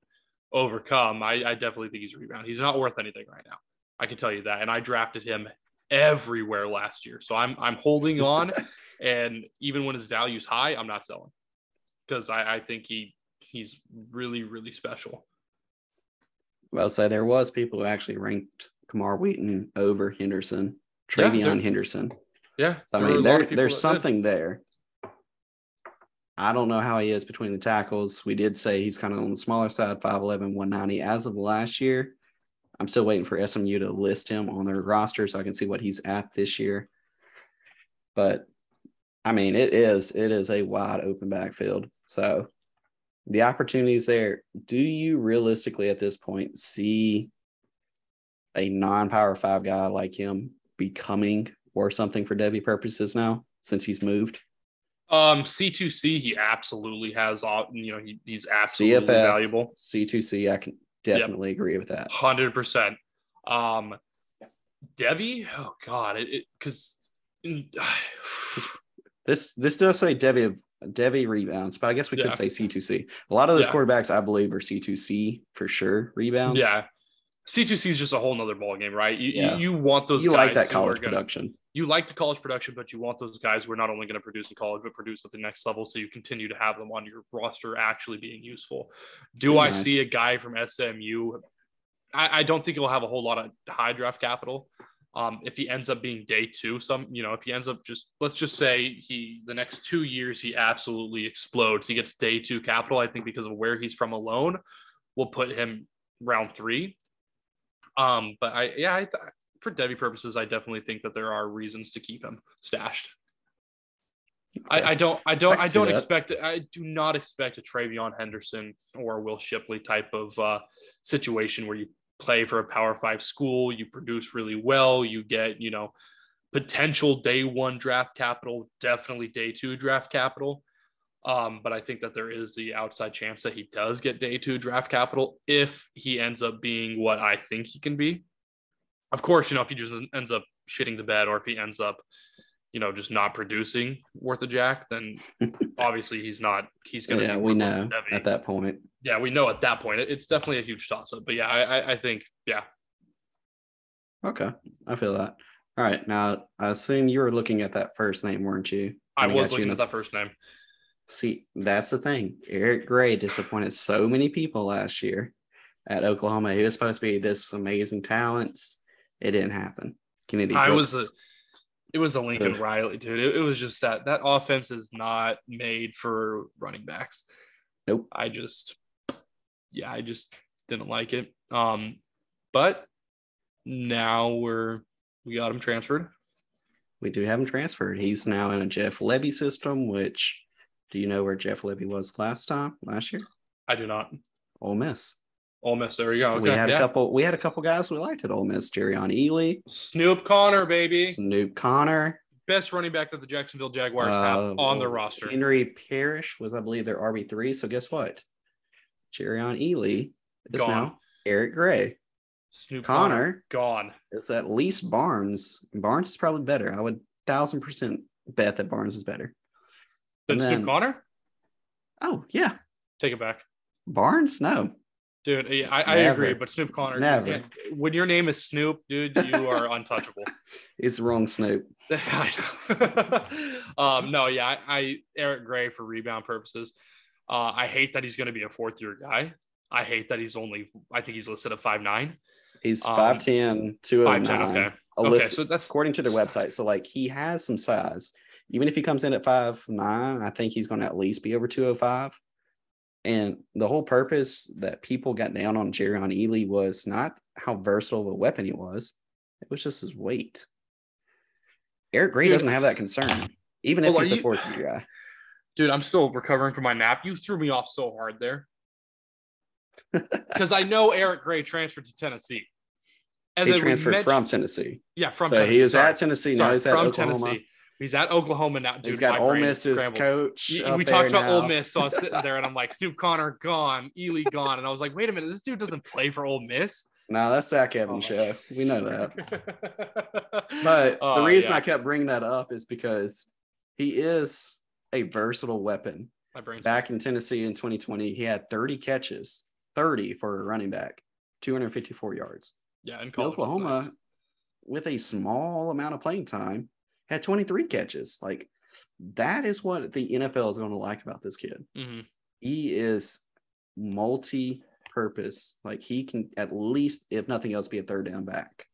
overcome. I, I definitely think he's a rebound. He's not worth anything right now. I can tell you that. And I drafted him everywhere last year. So I'm I'm holding on, and even when his value is high, I'm not selling because I, I think he he's really, really special. Well, so there was people who actually ranked Kamar Wheaton over Henderson, Travion yeah, Henderson. Yeah. So, I mean, there, there's something did. there. I don't know how he is between the tackles. We did say he's kind of on the smaller side, five eleven, one ninety as of last year. I'm still waiting for S M U to list him on their roster so I can see what he's at this year. But, I mean, it is it is a wide open backfield. So, the opportunities there, do you realistically at this point see a non-power five guy like him becoming or something for Devy purposes now since he's moved? Um, C two C, he absolutely has, you know, he, he's absolutely C F F, valuable. C two C, I can definitely yep. agree with that. one hundred percent. Um, Devy, oh, God, it because this this does say Devy, Devy rebounds, but I guess we yeah. could say C two C. A lot of those yeah. quarterbacks, I believe, are C two C for sure, rebounds. Yeah. C two C is just a whole nother ballgame, right? You, yeah. you, you want those you guys. You like that college gonna, production. You like the college production, but you want those guys who are not only going to produce in college, but produce at the next level so you continue to have them on your roster actually being useful. Do Very I nice. see a guy from S M U? I, I don't think he'll have a whole lot of high draft capital. Um, if he ends up being day two, some, you know, if he ends up just, let's just say he, the next two years, he absolutely explodes. He gets day two capital. I think because of where he's from alone, we'll put him round three. Um, but I, yeah, I th- for Devy purposes, I definitely think that there are reasons to keep him stashed. Okay. I, I don't, I don't, I, I don't that. expect, I do not expect a Travion Henderson or Will Shipley type of uh, situation where you play for a Power Five school, you produce really well, you get, you know, potential day one draft capital, definitely day two draft capital. Um, but I think that there is the outside chance that he does get day two draft capital if he ends up being what I think he can be. Of course, you know, if he just ends up shitting the bed or if he ends up, you know, just not producing worth a jack, then obviously he's not, he's going to yeah, be we know at that point. Yeah, we know at that point. It's definitely a huge toss-up. But yeah, I, I think, yeah. Okay, I feel that. All right, now I assume you were looking at that first name, weren't you? I, I was looking at that first name. See, that's the thing. Eric Gray disappointed so many people last year at Oklahoma. He was supposed to be this amazing talent. It didn't happen. Kennedy Brooks. I was a, it was a Lincoln Ugh. Riley, dude. It, it was just that that offense is not made for running backs. Nope. I just, yeah, I just didn't like it. Um, but now we're we got him transferred. We do have him transferred. He's now in a Jeff Lebby system, which. Do you know where Jeff Lebby was last time, last year? I do not. Ole Miss. Ole Miss, there we go. Okay. We had yeah. a couple We had a couple guys we liked at Ole Miss. Jerrion Ealy. Snoop Connor, baby. Snoop Connor. Best running back that the Jacksonville Jaguars uh, have on their roster. Henry Parrish was, I believe, their R B three. So guess what? Jerrion Ealy is gone. Now Eric Gray. Snoop Connor, Connor gone. It's at least Barnes. Barnes is probably better. I would one thousand percent bet that Barnes is better. Then Snoop Connor? Oh, yeah. Take it back. Barnes? No. Dude, I, I agree, but Snoop Connor. Never. When your name is Snoop, dude, you are untouchable. It's wrong, Snoop. I know. um, no, yeah, I, I Eric Gray for rebound purposes. Uh, I hate that he's going to be a fourth-year guy. I hate that he's only – I think he's listed at five nine. He's five ten, um, two oh nine. Okay. Okay, so that's – according to their website. So, like, he has some size. Even if he comes in at five nine, I think he's going to at least be over two oh five. And the whole purpose that people got down on Jerrion Ealy was not how versatile of a weapon he was. It was just his weight. Eric Gray dude, doesn't have that concern, even if he's a fourth-year guy. Dude, I'm still recovering from my nap. You threw me off so hard there. Because I know Eric Gray transferred to Tennessee. And he transferred mentioned, from Tennessee. Yeah, from so Tennessee. So he was sorry. at Tennessee. Sorry, now he's at Oklahoma. Tennessee. He's at Oklahoma now. Dude, he's got Ole Miss's coach. We talked about now. Ole Miss, so I was sitting there and I'm like, Snoop Connor gone, Ealy gone, and I was like, wait a minute, this dude doesn't play for Ole Miss. No, that's Zach Evans' oh, show. We know that. But oh, the reason yeah. I kept bringing that up is because he is a versatile weapon. My brain's back hurt. In Tennessee in twenty twenty, he had thirty catches, thirty for a running back, two hundred fifty-four yards. Yeah, in college, Oklahoma. with a small amount of playing time, had twenty-three catches. Like, that is what the N F L is going to like about this kid. Mm-hmm. He is multi-purpose. Like, he can at least, if nothing else, be a third down back.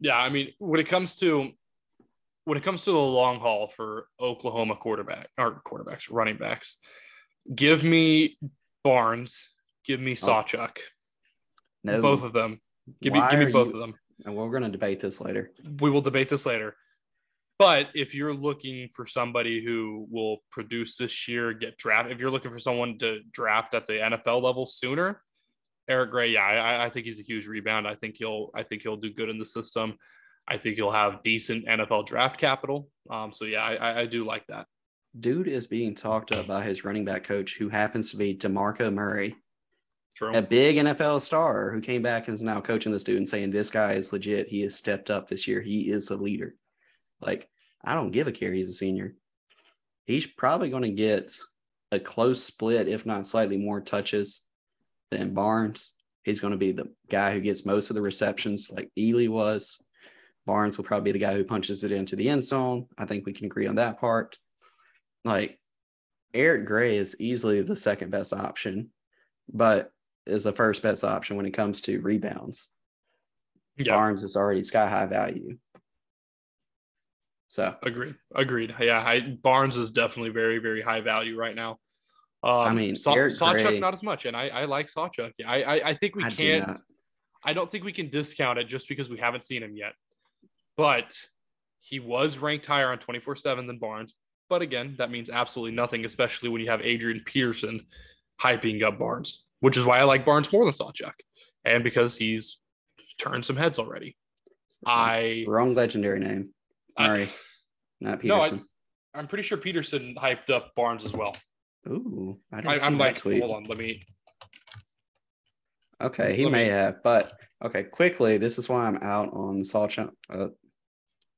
Yeah, I mean, when it comes to when it comes to the long haul for Oklahoma quarterback or quarterbacks, running backs, give me Barnes, give me Sawchuk. No, both of them. Give me give me both you, of them. And we're going to debate this later. We will debate this later. But if you're looking for somebody who will produce this year, get drafted, if you're looking for someone to draft at the N F L level sooner, Eric Gray, yeah, I, I think he's a huge rebound. I think he'll, I think he'll do good in the system. I think he'll have decent N F L draft capital. Um, so yeah, I, I do like that. Dude is being talked up by his running back coach, who happens to be DeMarco Murray, True. a big N F L star who came back and is now coaching this dude and saying, this guy is legit. He has stepped up this year. He is a leader. Like, I don't give a care. He's a senior. He's probably going to get a close split, if not slightly more touches than Barnes. He's going to be the guy who gets most of the receptions, like Ealy was. Barnes will probably be the guy who punches it into the end zone. I think we can agree on that part. Like, Eric Gray is easily the second best option, but is the first best option when it comes to rebounds. Yeah. Barnes is already sky high value. So agreed, agreed. Yeah, I, Barnes is definitely very, very high value right now. Um, I mean, Sa- Eric Sawchuk Gray, not as much, and I, I like Sawchuk. Yeah, I, I, I think we I can't. Do I don't think we can discount it just because we haven't seen him yet. But he was ranked higher on twenty-four seven than Barnes. But again, that means absolutely nothing, especially when you have Adrian Peterson hyping up Barnes, which is why I like Barnes more than Sawchuk, and because he's turned some heads already. I wrong legendary name. Murray, I, not Peterson. No, I, I'm pretty sure Peterson hyped up Barnes as well. Ooh, I didn't I, see I'm that like, tweet. Hold on, let me. Okay, he let may me... have, but okay, quickly. This is why I'm out on Sawchuk. Uh,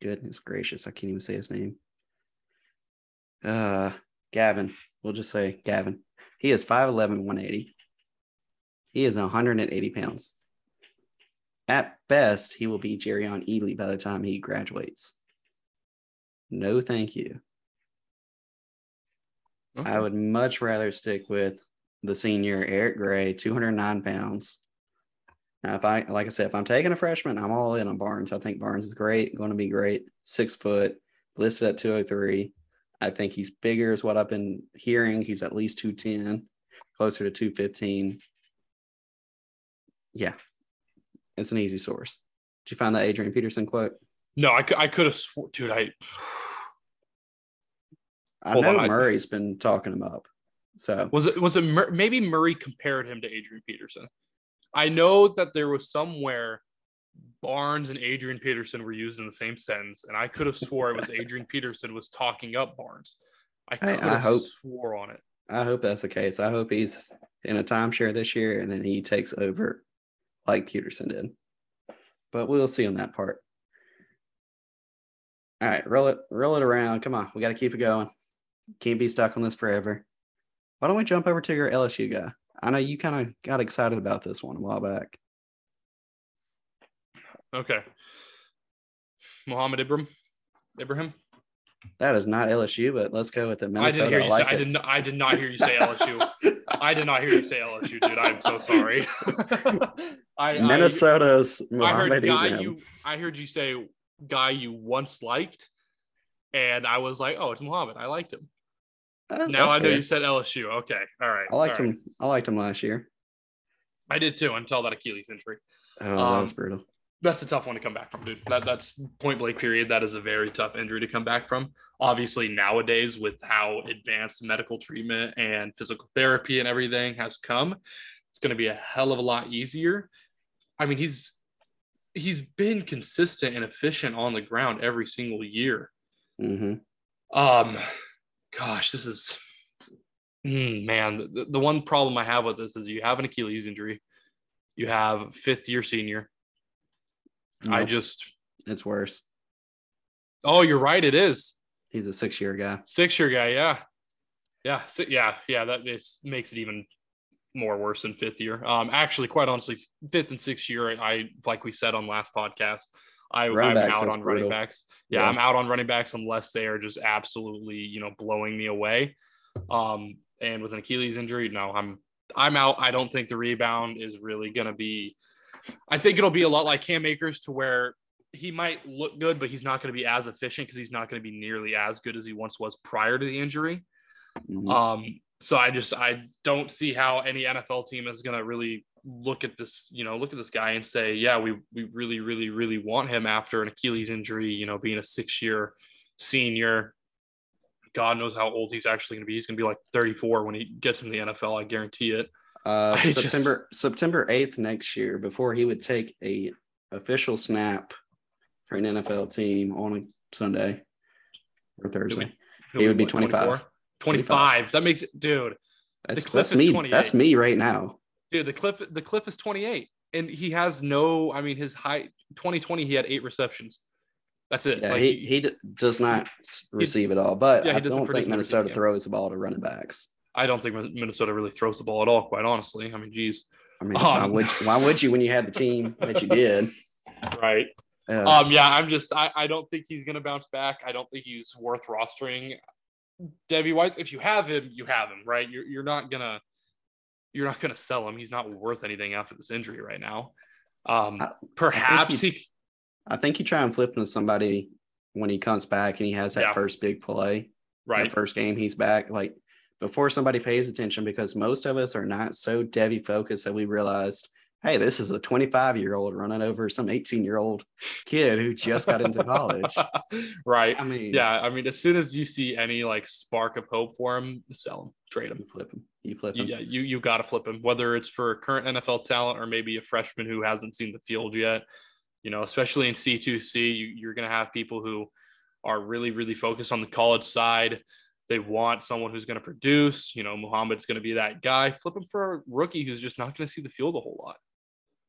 goodness gracious, I can't even say his name. Uh, Gavin. We'll just say Gavin. He is five eleven, one eighty. He is one hundred eighty pounds. At best, he will be Jerrion Ealy by the time he graduates. No, thank you. Okay. I would much rather stick with the senior Eric Gray, two hundred nine pounds. Now, if I, like I said, if I'm taking a freshman, I'm all in on Barnes. I think Barnes is great, going to be great. Six foot, listed at two oh three. I think he's bigger, is what I've been hearing. He's at least two ten, closer to two fifteen. Yeah, it's an easy source. Did you find that Adrian Peterson quote? No, I, I could have sworn, dude. I I Hold know on, Murray's I... been talking him up. So was it was it Mur- maybe Murray compared him to Adrian Peterson? I know that there was somewhere Barnes and Adrian Peterson were used in the same sentence, and I could have swore it was Adrian Peterson was talking up Barnes. I could I, have I hope, swore on it. I hope that's the case. I hope he's in a timeshare this year, and then he takes over like Peterson did. But we'll see on that part. All right, roll it, roll it around. Come on, we got to keep it going. Can't be stuck on this forever. Why don't we jump over to your L S U guy? I know you kind of got excited about this one a while back. Okay, Muhammad Ibrahim. Ibrahim. That is not L S U, but let's go with the Minnesota. I didn't hear you I like say. It. I did not. I did not hear you say L S U. I did not hear you say L S U, dude. I'm so sorry. I, Minnesota's I, Muhammad I heard guy Ibrahim. You, I heard you say. Guy you once liked, and I was like, oh, it's Muhammad. I liked him. Uh, now I know fair. You said L S U. Okay. All right. I liked All him. Right. I liked him last year. I did too, until that Achilles injury. Oh, um, that was brutal. That's a tough one to come back from, dude. That that's point blank period. That is a very tough injury to come back from. Obviously, nowadays with how advanced medical treatment and physical therapy and everything has come, it's going to be a hell of a lot easier. I mean, he's He's been consistent and efficient on the ground every single year. Mm-hmm. Um, gosh, this is mm, man. The, the one problem I have with this is you have an Achilles injury, you have fifth year senior. Nope. I just it's worse. Oh, you're right. It is. He's a six year guy. Six year guy. Yeah, yeah, so, yeah, yeah. That is, makes it even more worse than fifth year. Um, actually, quite honestly, fifth and sixth year, I, like we said on last podcast, I, I'm backs, out on brutal. running backs. Yeah, yeah, I'm out on running backs unless they are just absolutely, you know, blowing me away. Um, and with an Achilles injury, no, I'm I'm out. I don't think the rebound is really going to be – I think it'll be a lot like Cam Akers to where he might look good, but he's not going to be as efficient because he's not going to be nearly as good as he once was prior to the injury. Mm-hmm. Um, so I just – I don't see how any N F L team is going to really – look at this, you know, look at this guy and say, yeah, we we really, really, really want him after an Achilles injury, you know, being a six-year senior. God knows how old he's actually going to be. He's going to be like thirty-four when he gets in the N F L. I guarantee it. Uh, I September just... September eighth next year, before he would take a official snap for an N F L team on a Sunday or Thursday, he'll be, he'll he would be, be twenty-five. twenty-five. twenty-five. That makes it, dude. That's, the that's me. That's me right now. Dude, the cliff the cliff is twenty-eight, and he has no. I mean, his high twenty twenty, he had eight receptions. That's it. Yeah, like, he he d- does not receive it all. But yeah, I don't think Minnesota throws the ball to running backs. I don't think Minnesota really throws the ball at all. Quite honestly, I mean, geez. I mean, um, why would you, why would you when you had the team that you did? Right. Uh, um. Yeah, I'm just. I, I don't think he's gonna bounce back. I don't think he's worth rostering. Devy White, if you have him, you have him. Right. You're you're not gonna. You're not going to sell him. He's not worth anything after this injury right now. Um, I, perhaps I he, he. I think you try and flip him to somebody when he comes back and he has that yeah. first big play. Right. The first game he's back. Like before somebody pays attention, because most of us are not so Devy focused that we realized, hey, this is a twenty-five year old running over some eighteen year old kid who just got into college. Right. I mean, yeah. I mean, as soon as you see any like spark of hope for him, sell him, trade him, flip him. You flip him. Yeah, you you got to flip him, whether it's for current N F L talent or maybe a freshman who hasn't seen the field yet. You know, especially in C two C, you, you're going to have people who are really, really focused on the college side. They want someone who's going to produce. You know, Muhammad's going to be that guy. Flip him for a rookie who's just not going to see the field a whole lot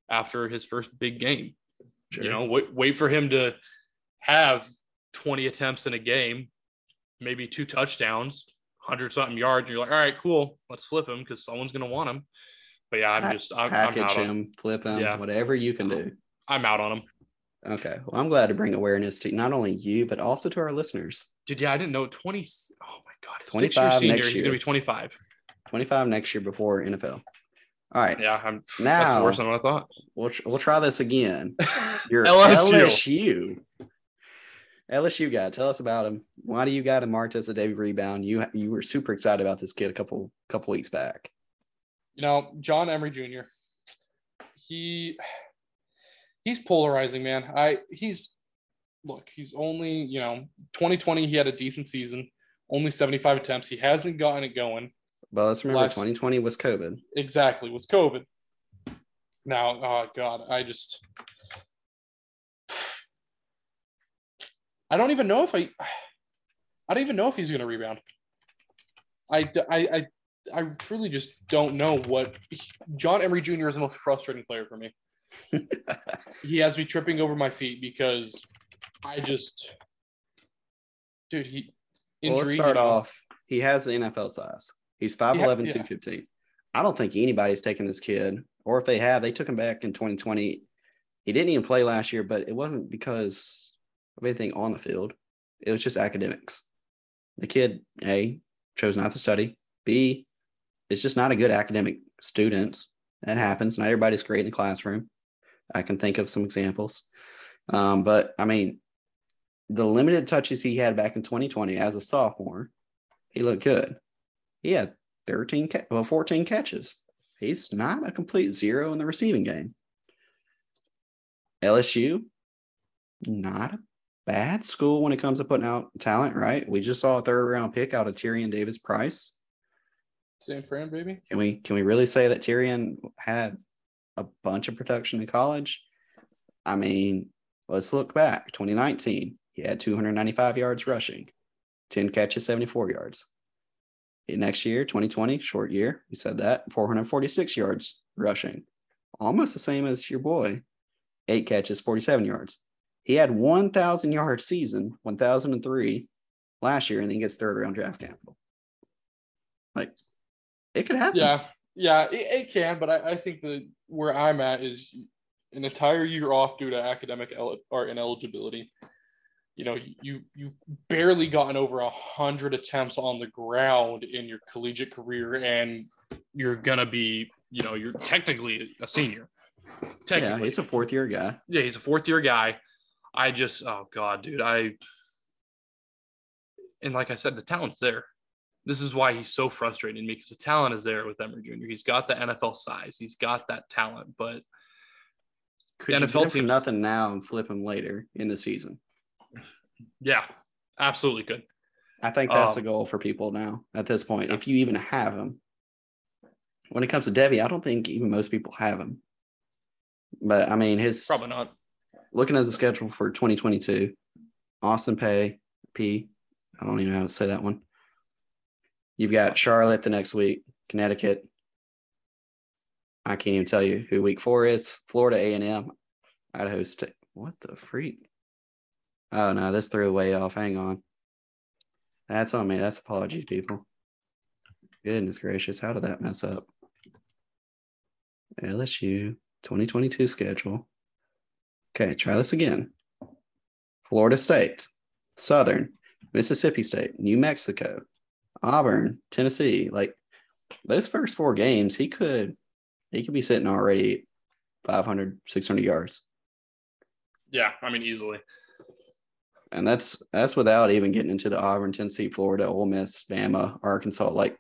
after his first big game. Sure. You know, wait, wait for him to have twenty attempts in a game, maybe two touchdowns, hundred something yards, you're like, all right, cool, let's flip him because someone's gonna want him. But yeah, I'm just I'm, package I'm out him, on. flip him, yeah. whatever you can do. I'm out on him. Okay, well, I'm glad to bring awareness to not only you but also to our listeners. Dude, yeah, I didn't know twenty. Oh my god, twenty-five senior, next year. He's gonna be twenty-five. twenty-five next year before N F L. All right, yeah, I'm now. That's worse than what I thought. We'll we'll try this again. Your L S U. L S U. L S U guy, tell us about him. Why do you got him marked as a Devy rebound? You you were super excited about this kid a couple couple weeks back. You know, John Emery Junior He he's polarizing, man. I he's look, he's only, you know, twenty twenty, he had a decent season, only seventy-five attempts. He hasn't gotten it going. Well, let's remember Last, twenty twenty was COVID. Exactly, was COVID. Now, oh God, I just I don't even know if I, I don't even know if he's going to rebound. I, I, I, I truly just don't know what – John Emery Junior is the most frustrating player for me. He has me tripping over my feet because I just – dude, he – Well, let's start off. He has the N F L size. He's five eleven, yeah, two fifteen. Yeah. I don't think anybody's taking this kid, or if they have, they took him back in twenty twenty. He didn't even play last year, but it wasn't because – of anything on the field. It was just academics. The kid, A, chose not to study. B, is just not a good academic student. That happens. Not everybody's great in the classroom. I can think of some examples. Um, but, I mean, the limited touches he had back in twenty twenty as a sophomore, he looked good. He had thirteen, well, fourteen catches. He's not a complete zero in the receiving game. L S U, not a bad school when it comes to putting out talent, right? We just saw a third-round pick out of Tyrion Davis Price. San Fran, baby. Can we can we really say that Tyrion had a bunch of production in college? I mean, let's look back. twenty nineteen, he had two hundred ninety-five yards rushing, ten catches, seventy-four yards. Next year, twenty twenty, short year, we said that, four hundred forty-six yards rushing. Almost the same as your boy, eight catches, forty-seven yards. He had one thousand yard season, one thousand three last year, and then gets third round draft capital. Like, it could happen. Yeah, yeah, it, it can. But I, I think the where I'm at is an entire year off due to academic el- or ineligibility. You know, you you barely gotten over a hundred attempts on the ground in your collegiate career, and you're gonna be, you know, you're technically a senior. Technically. Yeah, he's a fourth year guy. Yeah, he's a fourth year guy. I just, oh God, dude, I. And like I said, the talent's there. This is why he's so frustrating me, because the talent is there with Emory Junior He's got the N F L size. He's got that talent, but could you N F L teams, nothing now and flip him later in the season? Yeah, absolutely could. I think that's um, the goal for people now at this point, yeah. If you even have him. When it comes to Devy, I don't think even most people have him. But, I mean, his – probably not. Looking at the schedule for twenty twenty-two, Austin Peay, P, I don't even know how to say that one. You've got Charlotte the next week, Connecticut. I can't even tell you who week four is. Florida A and M, Idaho State. What the freak? Oh, no, this threw way off. Hang on. That's on me. That's apologies, people. Goodness gracious, how did that mess up? L S U twenty twenty-two schedule. Okay, try this again. Florida State, Southern, Mississippi State, New Mexico, Auburn, Tennessee. Like those first four games, he could he could be sitting already five hundred, six hundred yards. Yeah, I mean easily. And that's that's without even getting into the Auburn, Tennessee, Florida, Ole Miss, Bama, Arkansas. Like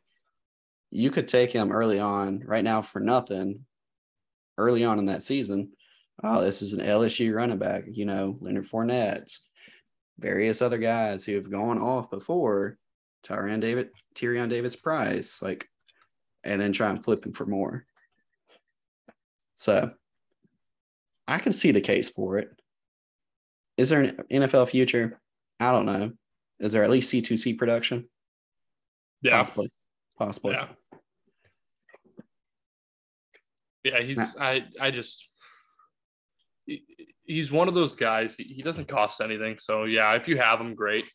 you could take him early on right now for nothing. Early on in that season, oh, this is an L S U running back. You know, Leonard Fournette, various other guys who have gone off before. Tyrion David, Tyrion Davis Price, like, and then try and flip him for more. So I can see the case for it. Is there an N F L future? I don't know. Is there at least C two C production? Yeah. Possibly. Possibly. Yeah. Yeah, he's, nah. I, I just, he, he's one of those guys. He, he doesn't cost anything. So, yeah, if you have him, great.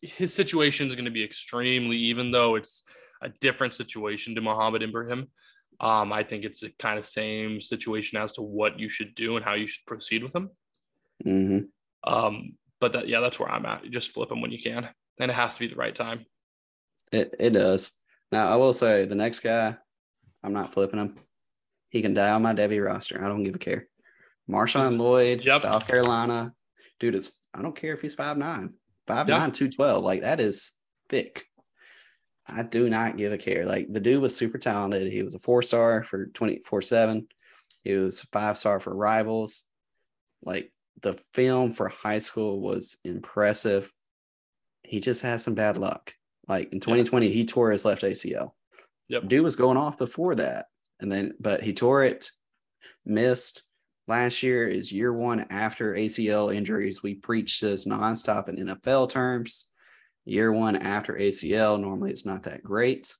His situation is going to be extremely, even though it's a different situation to Muhammad Ibrahim. Um, I think it's the kind of same situation as to what you should do and how you should proceed with him. Mm-hmm. Um, but that, yeah, that's where I'm at. You just flip him when you can, and it has to be the right time. It it does. Now I will say the next guy, I'm not flipping him. He can die on my Devy roster. I don't give a care. Marshawn Lloyd, yep. South Carolina, dude. It's I don't care if he's five nine. Five yep. nine, two twelve, like that is thick. I do not give a care. Like the dude was super talented. He was a four star for twenty four seven. He was five star for Rivals. Like the film for high school was impressive. He just had some bad luck. Like in twenty twenty, yep. he tore his left A C L. Yep. Dude was going off before that, and then but he tore it, missed. Last year is year one after A C L injuries. We preach this nonstop in N F L terms. Year one after A C L, normally it's not that great.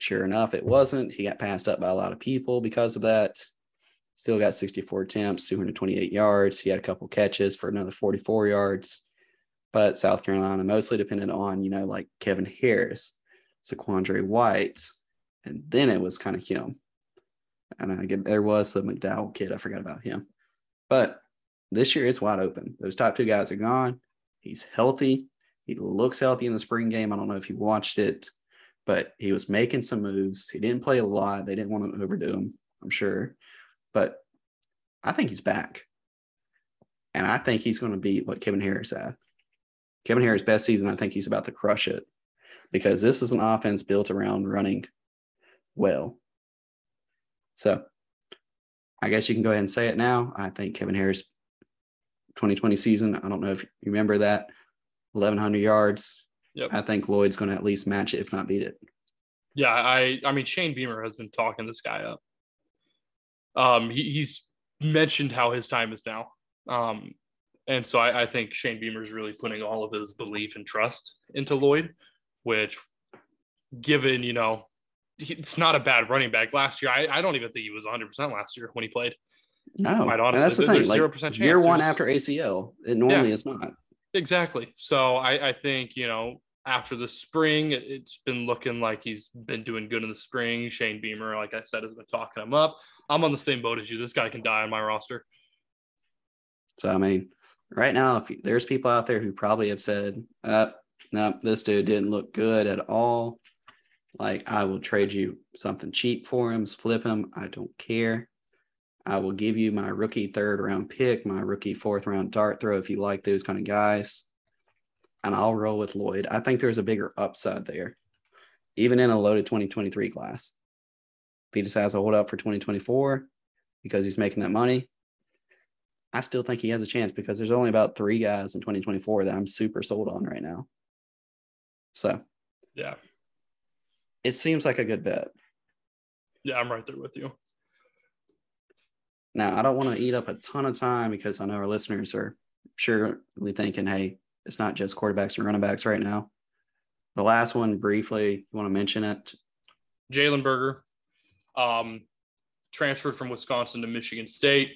Sure enough, it wasn't. He got passed up by a lot of people because of that. Still got sixty-four attempts, two hundred twenty-eight yards. He had a couple catches for another forty-four yards. But South Carolina mostly depended on, you know, like Kevin Harris, Saquandre White, and then it was kind of him. And I get there was the McDowell kid. I forgot about him. But this year it's wide open. Those top two guys are gone. He's healthy. He looks healthy in the spring game. I don't know if you watched it, but he was making some moves. He didn't play a lot. They didn't want to overdo him, I'm sure. But I think he's back. And I think he's going to beat what Kevin Harris had. Kevin Harris' best season, I think he's about to crush it because this is an offense built around running well. So I guess you can go ahead and say it now. I think Kevin Harris, twenty twenty season, I don't know if you remember that, eleven hundred yards. Yep. I think Lloyd's going to at least match it, if not beat it. Yeah, I I mean, Shane Beamer has been talking this guy up. Um, he, he's mentioned how his time is now. Um, and so I, I think Shane Beamer is really putting all of his belief and trust into Lloyd, which given, you know, it's not a bad running back. Last year, I, I don't even think he was one hundred percent last year when he played. No, quite honestly, and that's the thing. There's like, zero percent chance. Year one there's... after A C L, it normally yeah, is not. Exactly. So I, I think, you know, after the spring, it's been looking like he's been doing good in the spring. Shane Beamer, like I said, has been talking him up. I'm on the same boat as you. This guy can die on my roster. So, I mean, right now, if you, there's people out there who probably have said, uh, no, this dude didn't look good at all. Like, I will trade you something cheap for him, flip him. I don't care. I will give you my rookie third round pick, my rookie fourth round dart throw if you like those kind of guys. And I'll roll with Lloyd. I think there's a bigger upside there, even in a loaded twenty twenty-three class. If he decides to hold up for twenty twenty-four because he's making that money, I still think he has a chance because there's only about three guys in twenty twenty-four that I'm super sold on right now. So, yeah, it seems like a good bet. Yeah, I'm right there with you. Now, I don't want to eat up a ton of time because I know our listeners are surely thinking, hey, it's not just quarterbacks and running backs right now. The last one, briefly, you want to mention it? Jalen Berger, um, transferred from Wisconsin to Michigan State.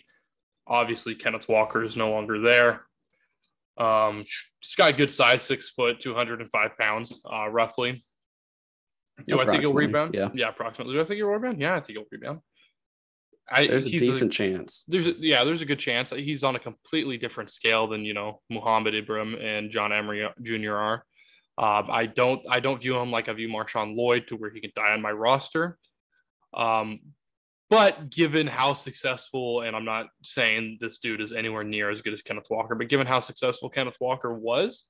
Obviously, Kenneth Walker is no longer there. Um, he's got a good size, six foot, two hundred five pounds, uh, roughly. Do I think he'll rebound? Yeah. yeah, approximately. Do I think he'll rebound? Yeah, I think he'll rebound. I, there's a decent a, chance. There's a, yeah, there's a good chance. He's on a completely different scale than, you know, Muhammad Ibrahim and John Emery Junior are. Um, I don't I don't view him like I view Marshawn Lloyd, to where he can die on my roster. Um, but given how successful, and I'm not saying this dude is anywhere near as good as Kenneth Walker, but given how successful Kenneth Walker was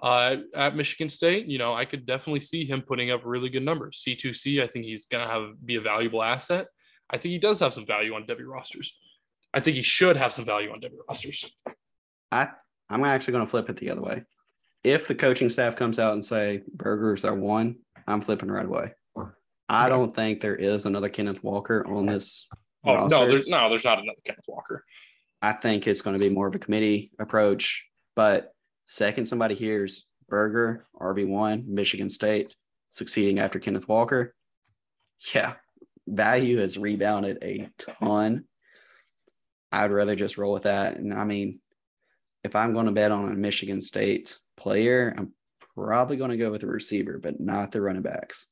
uh, at Michigan State, you know, I could definitely see him putting up really good numbers. C two C, I think he's going to have be a valuable asset. I think he does have some value on Devy rosters. I think he should have some value on Devy rosters. I, I'm actually going to flip it the other way. If the coaching staff comes out and say, Burgers are one, I'm flipping right away. I don't think there is another Kenneth Walker on this oh, roster. No, there's, no, there's not another Kenneth Walker. I think it's going to be more of a committee approach. But second somebody hears Burger, R B one, Michigan State, succeeding after Kenneth Walker, yeah. Value has rebounded a ton. I'd rather just roll with that. And I mean, if I'm going to bet on a Michigan State player, I'm probably going to go with a receiver, but not the running backs.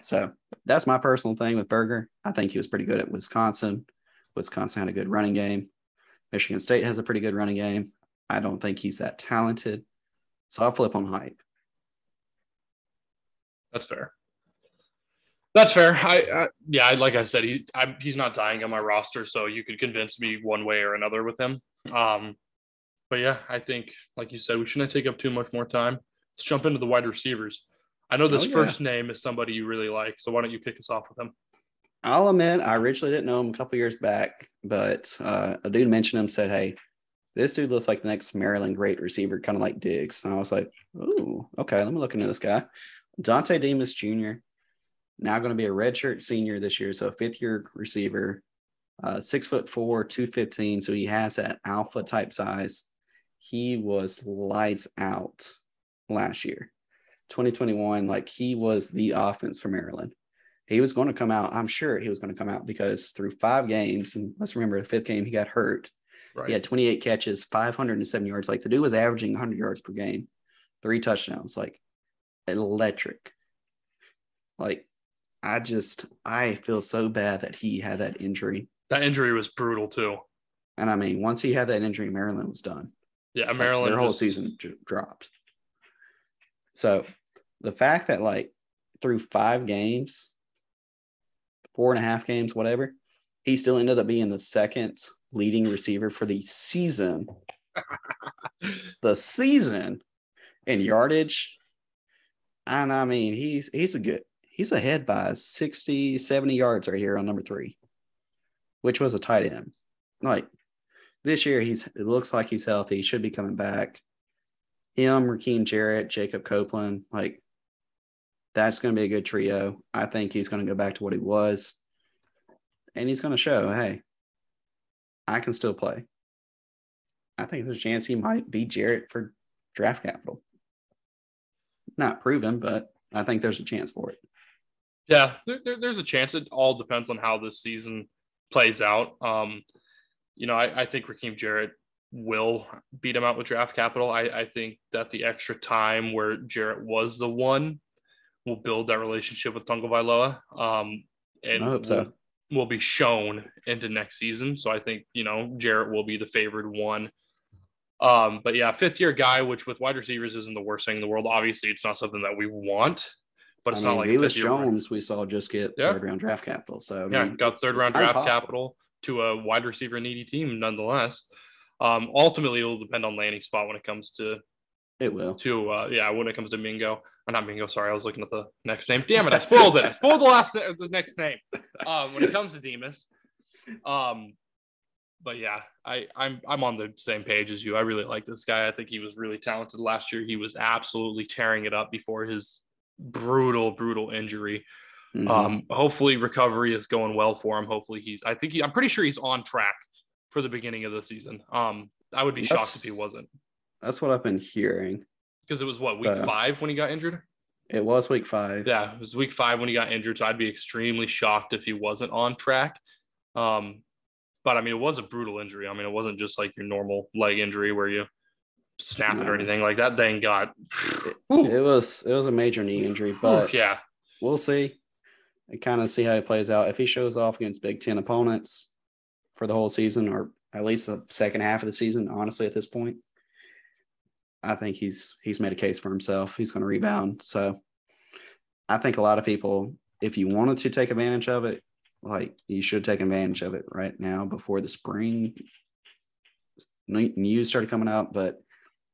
So that's my personal thing with Berger. I think he was pretty good at Wisconsin. Wisconsin had a good running game. Michigan State has a pretty good running game. I don't think he's that talented. So I'll flip on hype. That's fair. That's fair. I, I yeah, I, like I said, he I, he's not dying on my roster, so you could convince me one way or another with him. Um, but yeah, I think, like you said, we shouldn't take up too much more time. Let's jump into the wide receivers. I know this oh, yeah. first name is somebody you really like, so why don't you kick us off with him? I'll admit, I originally didn't know him a couple years back, but uh, a dude mentioned him, said, hey, this dude looks like the next Maryland great receiver, kind of like Diggs. And I was like, ooh, okay, let me look into this guy. Dante Demas Junior, now going to be a redshirt senior this year, so fifth-year receiver, uh, six foot four, two fifteen. So he has that alpha type size. He was lights out last year, twenty twenty-one. Like, he was the offense for Maryland. He was going to come out. I'm sure he was going to come out because through five games, and let's remember the fifth game he got hurt. Right. He had twenty-eight catches, five hundred seven yards. Like, the dude was averaging one hundred yards per game, three touchdowns. Like, electric. Like. I just, I feel so bad that he had that injury. That injury was brutal, too. And, I mean, once he had that injury, Maryland was done. Yeah, Maryland. Like, their just... whole season j- dropped. So, the fact that, like, through five games, four and a half games, whatever, he still ended up being the second leading receiver for the season. The season in yardage. And, I mean, he's he's a good. He's ahead by sixty, seventy yards right here on number three, which was a tight end. Like, this year, he's it looks like he's healthy. He should be coming back. Him, Rakeem Jarrett, Jacob Copeland, like, that's going to be a good trio. I think he's going to go back to what he was. And he's going to show, hey, I can still play. I think there's a chance he might beat Jarrett for draft capital. Not proven, but I think there's a chance for it. Yeah, there, there, there's a chance. It all depends on how this season plays out. Um, you know, I, I think Rakeem Jarrett will beat him out with draft capital. I, I think that the extra time where Jarrett was the one will build that relationship with Tagovailoa, um, and I hope so. will, will be shown into next season. So I think, you know, Jarrett will be the favored one. Um, but yeah, fifth year guy, which with wide receivers isn't the worst thing in the world. Obviously, it's not something that we want, but it's I mean, not like Velus Jones we saw just get yeah. third round draft capital. So I mean, yeah, got third round draft possible. capital to a wide receiver needy team, nonetheless. Um, ultimately, it'll depend on landing spot when it comes to it will to uh, yeah when it comes to Mingo. Oh, not Mingo. Sorry, I was looking at the next name. Damn it, I spoiled it. I spoiled the last the next name. Um, when it comes to Demas, um. But yeah, I, I'm I'm on the same page as you. I really like this guy. I think he was really talented last year. He was absolutely tearing it up before his brutal, brutal injury. Mm-hmm. Um, hopefully recovery is going well for him. Hopefully he's – I think he, I'm pretty sure he's on track for the beginning of the season. Um, I would be that's, shocked if he wasn't. That's what I've been hearing. Because it was, what, week uh, five when he got injured? It was week five. Yeah, it was week five when he got injured, so I'd be extremely shocked if he wasn't on track. Um But, I mean, it was a brutal injury. I mean, it wasn't just like your normal leg injury where you snap it no. or anything like that. Thing got it, it was it was a major knee injury, but yeah, we'll see. And kind of see how he plays out. If he shows off against Big Ten opponents for the whole season, or at least the second half of the season, honestly, at this point, I think he's he's made a case for himself. He's going to rebound. So I think a lot of people, if you wanted to take advantage of it, like, you should take advantage of it right now before the spring news started coming out, but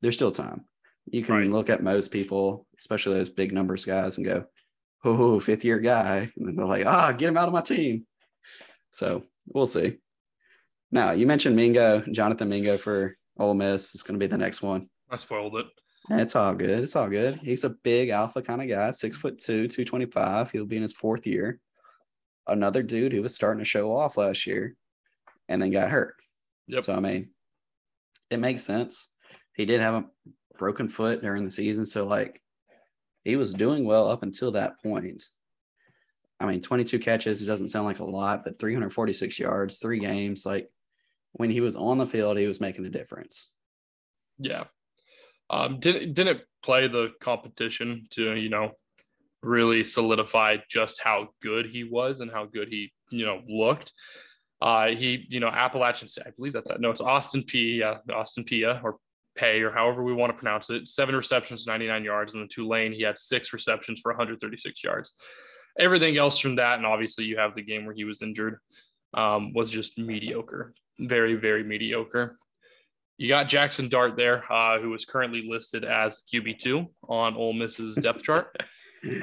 there's still time. You can right. look at most people, especially those big numbers guys, and go, oh, fifth year guy. And then they're like, ah, get him out of my team. So we'll see. Now, you mentioned Mingo, Jonathan Mingo for Ole Miss. It's going to be the next one. I spoiled it. It's all good. It's all good. He's a big alpha kind of guy, six foot two, two twenty-five. He'll be in his fourth year. Another dude who was starting to show off last year and then got hurt. Yep. So, I mean, it makes sense. He did have a broken foot during the season. So, like, he was doing well up until that point. I mean, twenty-two catches, it doesn't sound like a lot, but three hundred forty-six yards, three games. Like, when he was on the field, he was making a difference. Yeah. Um, didn't, didn't play the competition to, you know, really solidified just how good he was and how good he, you know, looked. Uh, he, you know, Appalachian State, I believe that's that. No, it's Austin P. Uh, Austin Pia or Pay or however we want to pronounce it. Seven receptions, ninety-nine yards. And then Tulane, he had six receptions for one hundred thirty-six yards. Everything else from that, and obviously you have the game where he was injured, um, was just mediocre. Very, very mediocre. You got Jackson Dart there, uh, who is currently listed as Q B two on Ole Miss's depth chart.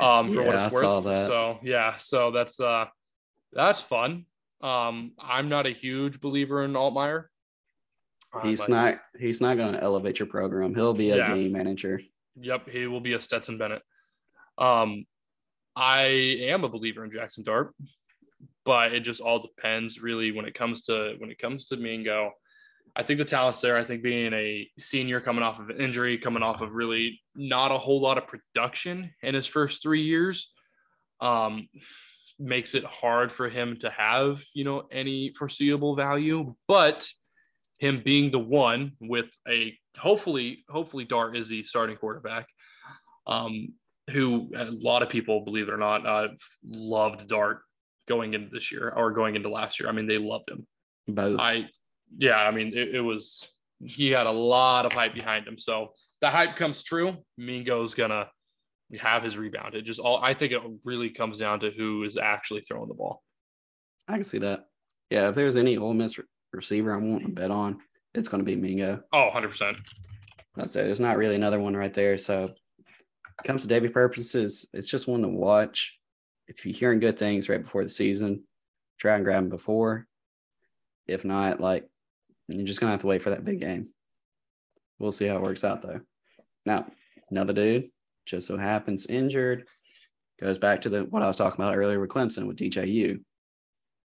Um, for yeah, what it's I worth. That. So yeah, so that's uh, that's fun. Um, I'm not a huge believer in Altmaier. Uh, he's not. He's not going to elevate your program. He'll be a yeah. game manager. Yep, he will be a Stetson Bennett. Um, I am a believer in Jackson Dart, but it just all depends really when it comes to when it comes to Mingo. I think the talent's there. I think being a senior coming off of an injury, coming off of really not a whole lot of production in his first three years, um, makes it hard for him to have, you know, any foreseeable value. But him being the one with a hopefully, hopefully Dart is the starting quarterback, um, who a lot of people, believe it or not, uh, loved Dart going into this year or going into last year. I mean, they loved him. Both. I. Yeah, I mean, it, it was – he had a lot of hype behind him. So, the hype comes true, Mingo's going to have his rebound. It just all – I think it really comes down to who is actually throwing the ball. I can see that. Yeah, if there's any Ole Miss re- receiver I want to bet on, it's going to be Mingo. Oh, one hundred percent. That's it. There's not really another one right there. So, it comes to Davey purposes, it's just one to watch. If you're hearing good things right before the season, try and grab him before. If not, like, you're just going to have to wait for that big game. We'll see how it works out, though. Now, another dude just so happens injured. Goes back to the what I was talking about earlier with Clemson with D J U.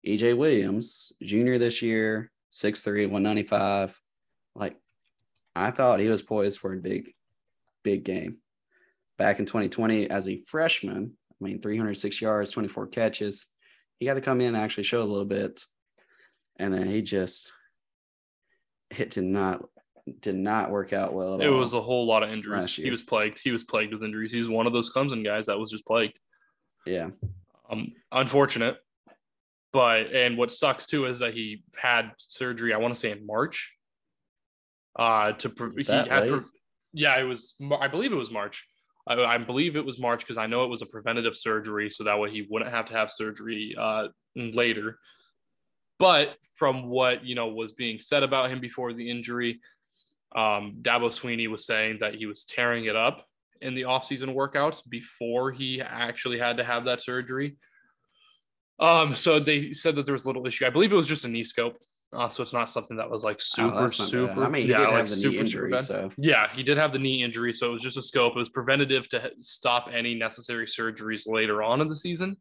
E J Williams, junior this year, six three, one ninety-five. Like, I thought he was poised for a big, big game. Back in twenty twenty as a freshman, I mean, three hundred six yards, twenty-four catches. He got to come in and actually show a little bit. And then he just – it did not did not work out well at all. It was a whole lot of injuries. He was plagued. He was plagued with injuries. He's one of those Clemson guys that was just plagued. Yeah. Um, unfortunate. But, and what sucks too is that he had surgery, I want to say in March. Uh, to he had, late? yeah, it was, I believe it was March. I, I believe it was March because I know it was a preventative surgery. So that way he wouldn't have to have surgery uh, later. But from what, you know, was being said about him before the injury, um, Dabo Swinney was saying that he was tearing it up in the offseason workouts before he actually had to have that surgery. Um, so they said that there was little issue. I believe it was just a knee scope. Uh, so it's not something that was like super, oh, super. Bad. I mean, he yeah, did like have the super, knee injury, super so. Yeah, he did have the knee injury. So it was just a scope. It was preventative to stop any necessary surgeries later on in the season.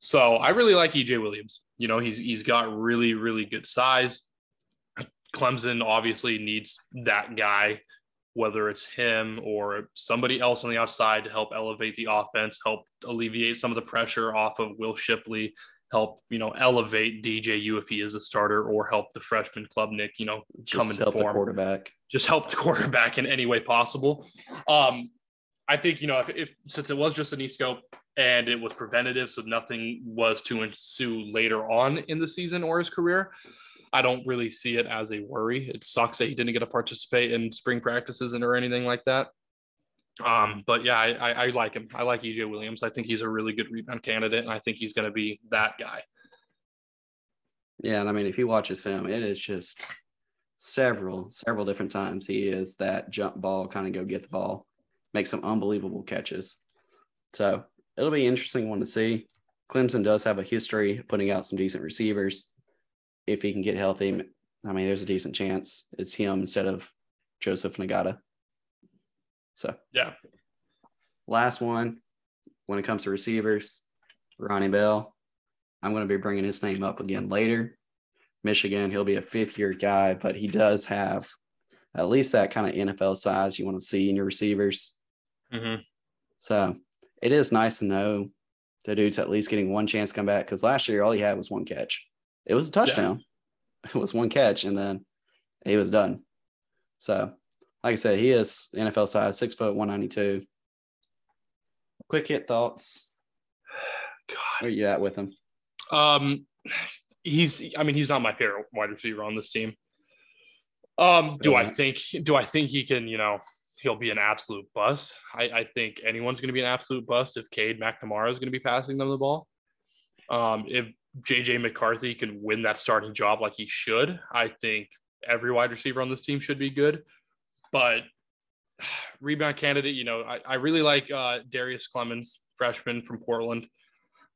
So I really like E J Williams. You know, he's he's got really, really good size. Clemson obviously needs that guy, whether it's him or somebody else on the outside to help elevate the offense, help alleviate some of the pressure off of Will Shipley, help, you know, elevate D J U if he is a starter, or help the freshman Klubnik, you know, just come into help form. The quarterback. Just help the quarterback in any way possible. Um, I think, you know, if, if since it was just an e-scope, and it was preventative, so nothing was to ensue later on in the season or his career, I don't really see it as a worry. It sucks that he didn't get to participate in spring practices and or anything like that. Um, but, yeah, I, I, I like him. I like E J Williams. I think he's a really good rebound candidate, and I think he's going to be that guy. Yeah, and, I mean, if you watch his film, it is just several, several different times. He is that jump ball, kind of go get the ball, make some unbelievable catches. So – it'll be an interesting one to see. Clemson does have a history of putting out some decent receivers. If he can get healthy, I mean, there's a decent chance it's him instead of Joseph Nagata. So, yeah. Last one, when it comes to receivers, Ronnie Bell. I'm going to be bringing his name up again later. Michigan, he'll be a fifth-year guy, but he does have at least that kind of N F L size you want to see in your receivers. Mm-hmm. So – it is nice to know the dude's at least getting one chance to come back, because last year all he had was one catch. It was a touchdown. Yeah. It was one catch, and then he was done. So, like I said, he is N F L size, six foot, one ninety-two. Quick hit thoughts. God. Where are you at with him? Um, he's. I mean, he's not my favorite wide receiver on this team. Um, do yeah. I think? Do I think he can? You know. He'll be an absolute bust. I, I think anyone's going to be an absolute bust if Cade McNamara is going to be passing them the ball. Um, if J J McCarthy can win that starting job like he should, I think every wide receiver on this team should be good. But rebound candidate, you know, I, I really like uh, Darius Clemens, freshman from Portland,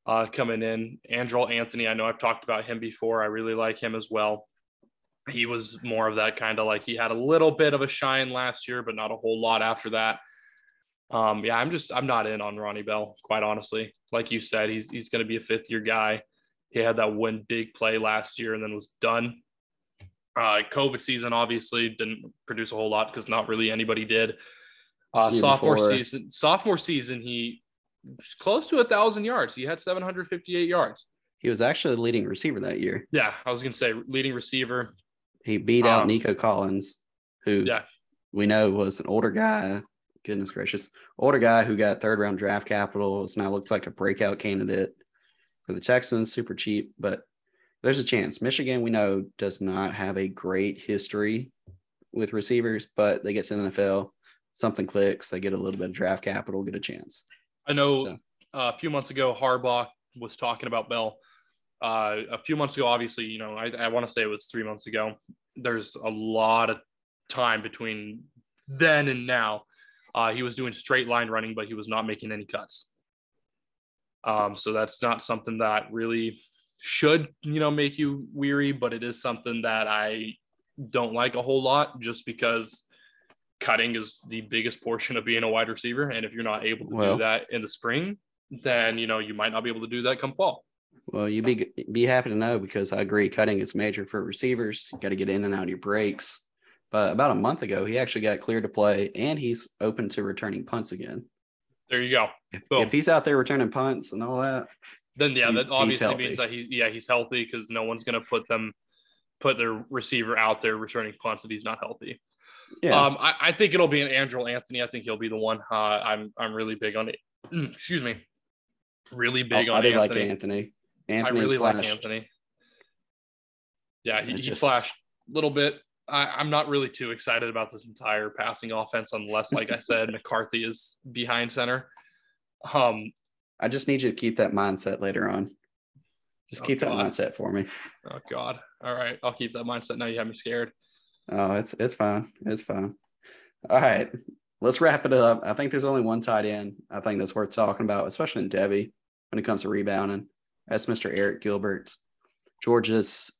uh, coming in. Andrell Anthony, I know I've talked about him before. I really like him as well. He was more of that kind of like he had a little bit of a shine last year, but not a whole lot after that. Um, yeah, I'm just I'm not in on Ronnie Bell, quite honestly. Like you said, he's he's going to be a fifth year guy. He had that one big play last year and then was done. Uh, COVID season obviously didn't produce a whole lot because not really anybody did. Uh, sophomore before. season, sophomore season, he was close to a thousand yards. He had seven hundred fifty-eight yards. He was actually the leading receiver that year. Yeah, I was going to say leading receiver. He beat out um, Nico Collins, who yeah. we know was an older guy. Goodness gracious. Older guy who got third-round draft capital. Now looks like a breakout candidate for the Texans. Super cheap, but there's a chance. Michigan, we know, does not have a great history with receivers, but they get to the N F L. Something clicks. They get a little bit of draft capital, get a chance. I know so. uh, a few months ago, Harbaugh was talking about Bell. Uh, a few months ago, obviously, you know, I, I want to say it was three months ago. There's a lot of time between then and now. Uh, he was doing straight line running, but he was not making any cuts. Um, so that's not something that really should, you know, make you weary, but it is something that I don't like a whole lot just because cutting is the biggest portion of being a wide receiver. And if you're not able to well, do that in the spring, then, you know, you might not be able to do that come fall. Well, you'd be be happy to know because I agree cutting is major for receivers. You got to get in and out of your breaks. But about a month ago, he actually got cleared to play, and he's open to returning punts again. There you go. If, if he's out there returning punts and all that, then yeah, that obviously means that he's yeah he's healthy because no one's going to put them put their receiver out there returning punts if he's not healthy. Yeah. Um, I, I think it'll be an Andrell Anthony. I think he'll be the one. Uh, I'm I'm really big on it. Excuse me. Really big oh, on I Anthony. I like Anthony. Anthony. I really flashed. like Anthony. Yeah, he, just... he flashed a little bit. I, I'm not really too excited about this entire passing offense unless, like I said, McCarthy is behind center. Um, I just need you to keep that mindset later on. Just oh keep God. that mindset for me. Oh, God. All right. I'll keep that mindset. Now you have me scared. Oh, it's it's fine. It's fine. All right. Let's wrap it up. I think there's only one tight end I think that's worth talking about, especially in Devy when it comes to rebounding. That's Mister Eric Gilbert, Georgia's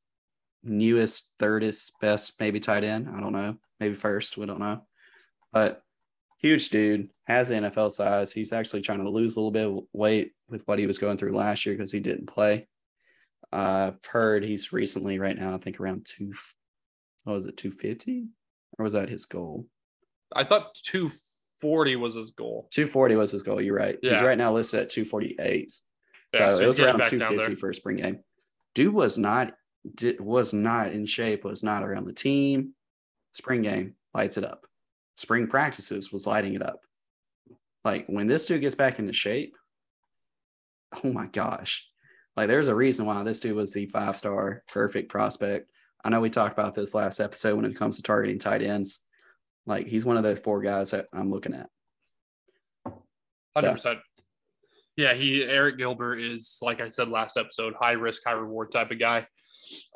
newest, thirdest, best maybe tight end. I don't know. Maybe first. We don't know. But huge dude. Has the N F L size. He's actually trying to lose a little bit of weight with what he was going through last year because he didn't play. Uh, I've heard he's recently right now, I think around two – what was it, two fifty? Or was that his goal? I thought two forty was his goal. two forty was his goal. You're right. Yeah. He's right now listed at two forty-eight. Yeah, so, so it was around two fifty for a spring game. Dude was not did, was not in shape, was not around the team. Spring game lights it up. Spring practices was lighting it up. Like, when this dude gets back into shape, oh, my gosh. Like, there's a reason why this dude was the five-star perfect prospect. I know we talked about this last episode when it comes to targeting tight ends. Like, he's one of those four guys that I'm looking at. one hundred percent. So. Yeah, he Eric Gilbert is, like I said last episode, high-risk, high-reward type of guy.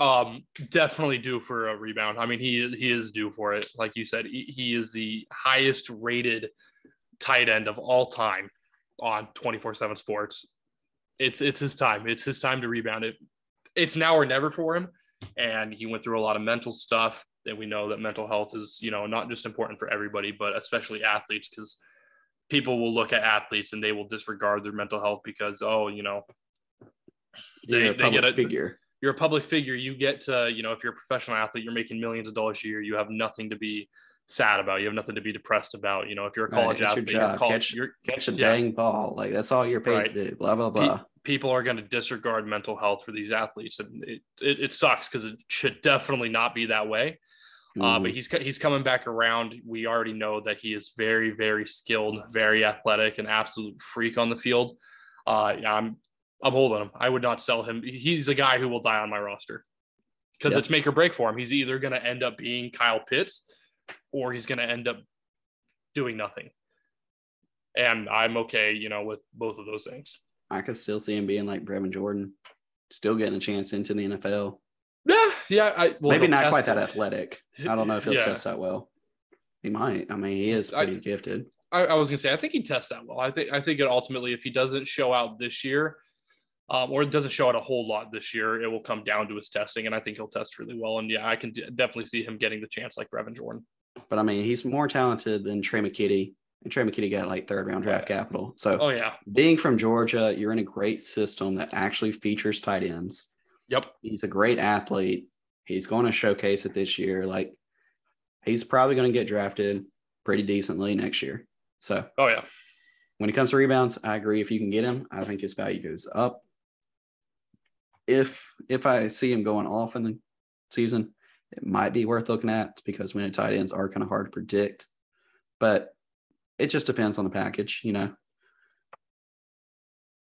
Um, definitely due for a rebound. I mean, he, he is due for it. Like you said, he, he is the highest-rated tight end of all time on twenty-four seven Sports. It's it's his time. It's his time to rebound. It, it's now or never for him. And he went through a lot of mental stuff, and we know that mental health is, you know, not just important for everybody, but especially athletes, because people will look at athletes and they will disregard their mental health because, oh, you know, they, you're a public they get a figure. You're a public figure. You get to, you know, if you're a professional athlete, you're making millions of dollars a year. You have nothing to be sad about. You have nothing to be depressed about. You know, if you're a college right, athlete, your you're college, catch, you're, catch a yeah. dang ball. Like, that's all you're paid right. to do. Blah, blah, blah. Pe- people are going to disregard mental health for these athletes, and it it, it sucks because it should definitely not be that way. Mm. Uh, but he's he's coming back around. We already know that he is very, very skilled, very athletic, an absolute freak on the field. Uh, I'm I'm holding him. I would not sell him. He's a guy who will die on my roster because yep. it's make or break for him. He's either going to end up being Kyle Pitts or he's going to end up doing nothing. And I'm okay, you know, with both of those things. I could still see him being like Brevin Jordan, still getting a chance into the N F L. Yeah, yeah. I, well, Maybe not quite that athletic. I don't know if he'll yeah. test that well. He might. I mean, he is pretty I, gifted. I, I was going to say, I think he tests that well. I think I think it ultimately, if he doesn't show out this year, um, or doesn't show out a whole lot this year, it will come down to his testing, and I think he'll test really well. And, yeah, I can d- definitely see him getting the chance like Brevin Jordan. But, I mean, he's more talented than Trey McKitty. And Trey McKitty got like third round draft yeah. capital. So oh, yeah. being from Georgia, you're in a great system that actually features tight ends. Yep. He's a great athlete. He's going to showcase it this year. Like, he's probably going to get drafted pretty decently next year. So oh yeah. when it comes to rebounds, I agree. If you can get him, I think his value goes up. If if I see him going off in the season, it might be worth looking at because when tight ends are kind of hard to predict. But it just depends on the package, you know.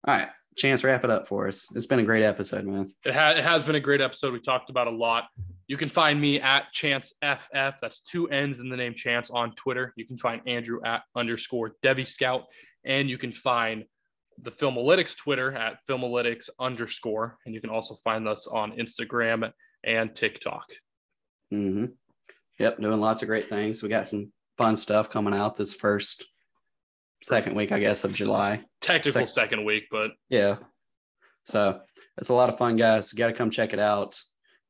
All right, Chance, wrap it up for us. It's been a great episode, man. It, ha- it has been a great episode. We talked about a lot. You can find me at Chance F F. That's two N's in the name Chance on Twitter. You can find Andrew at underscore Devy Scout. And you can find the Filmalytics Twitter at Filmalytics underscore. And you can also find us on Instagram and TikTok. Mm-hmm. Yep, doing lots of great things. We got some fun stuff coming out this first, second week, I guess, of July. Technical second, second week, but. Yeah. So it's a lot of fun, guys. You got to come check it out.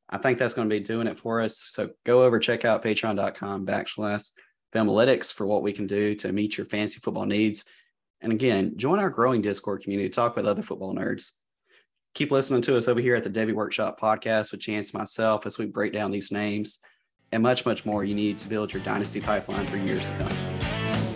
I think that's going to be doing it for us. So go over, check out patreon.com backslash Filmalytics for what we can do to meet your fantasy football needs. And again, join our growing Discord community, talk with other football nerds. Keep listening to us over here at the Devy Workshop podcast with Chance and myself as we break down these names and much, much more you need to build your dynasty pipeline for years to come.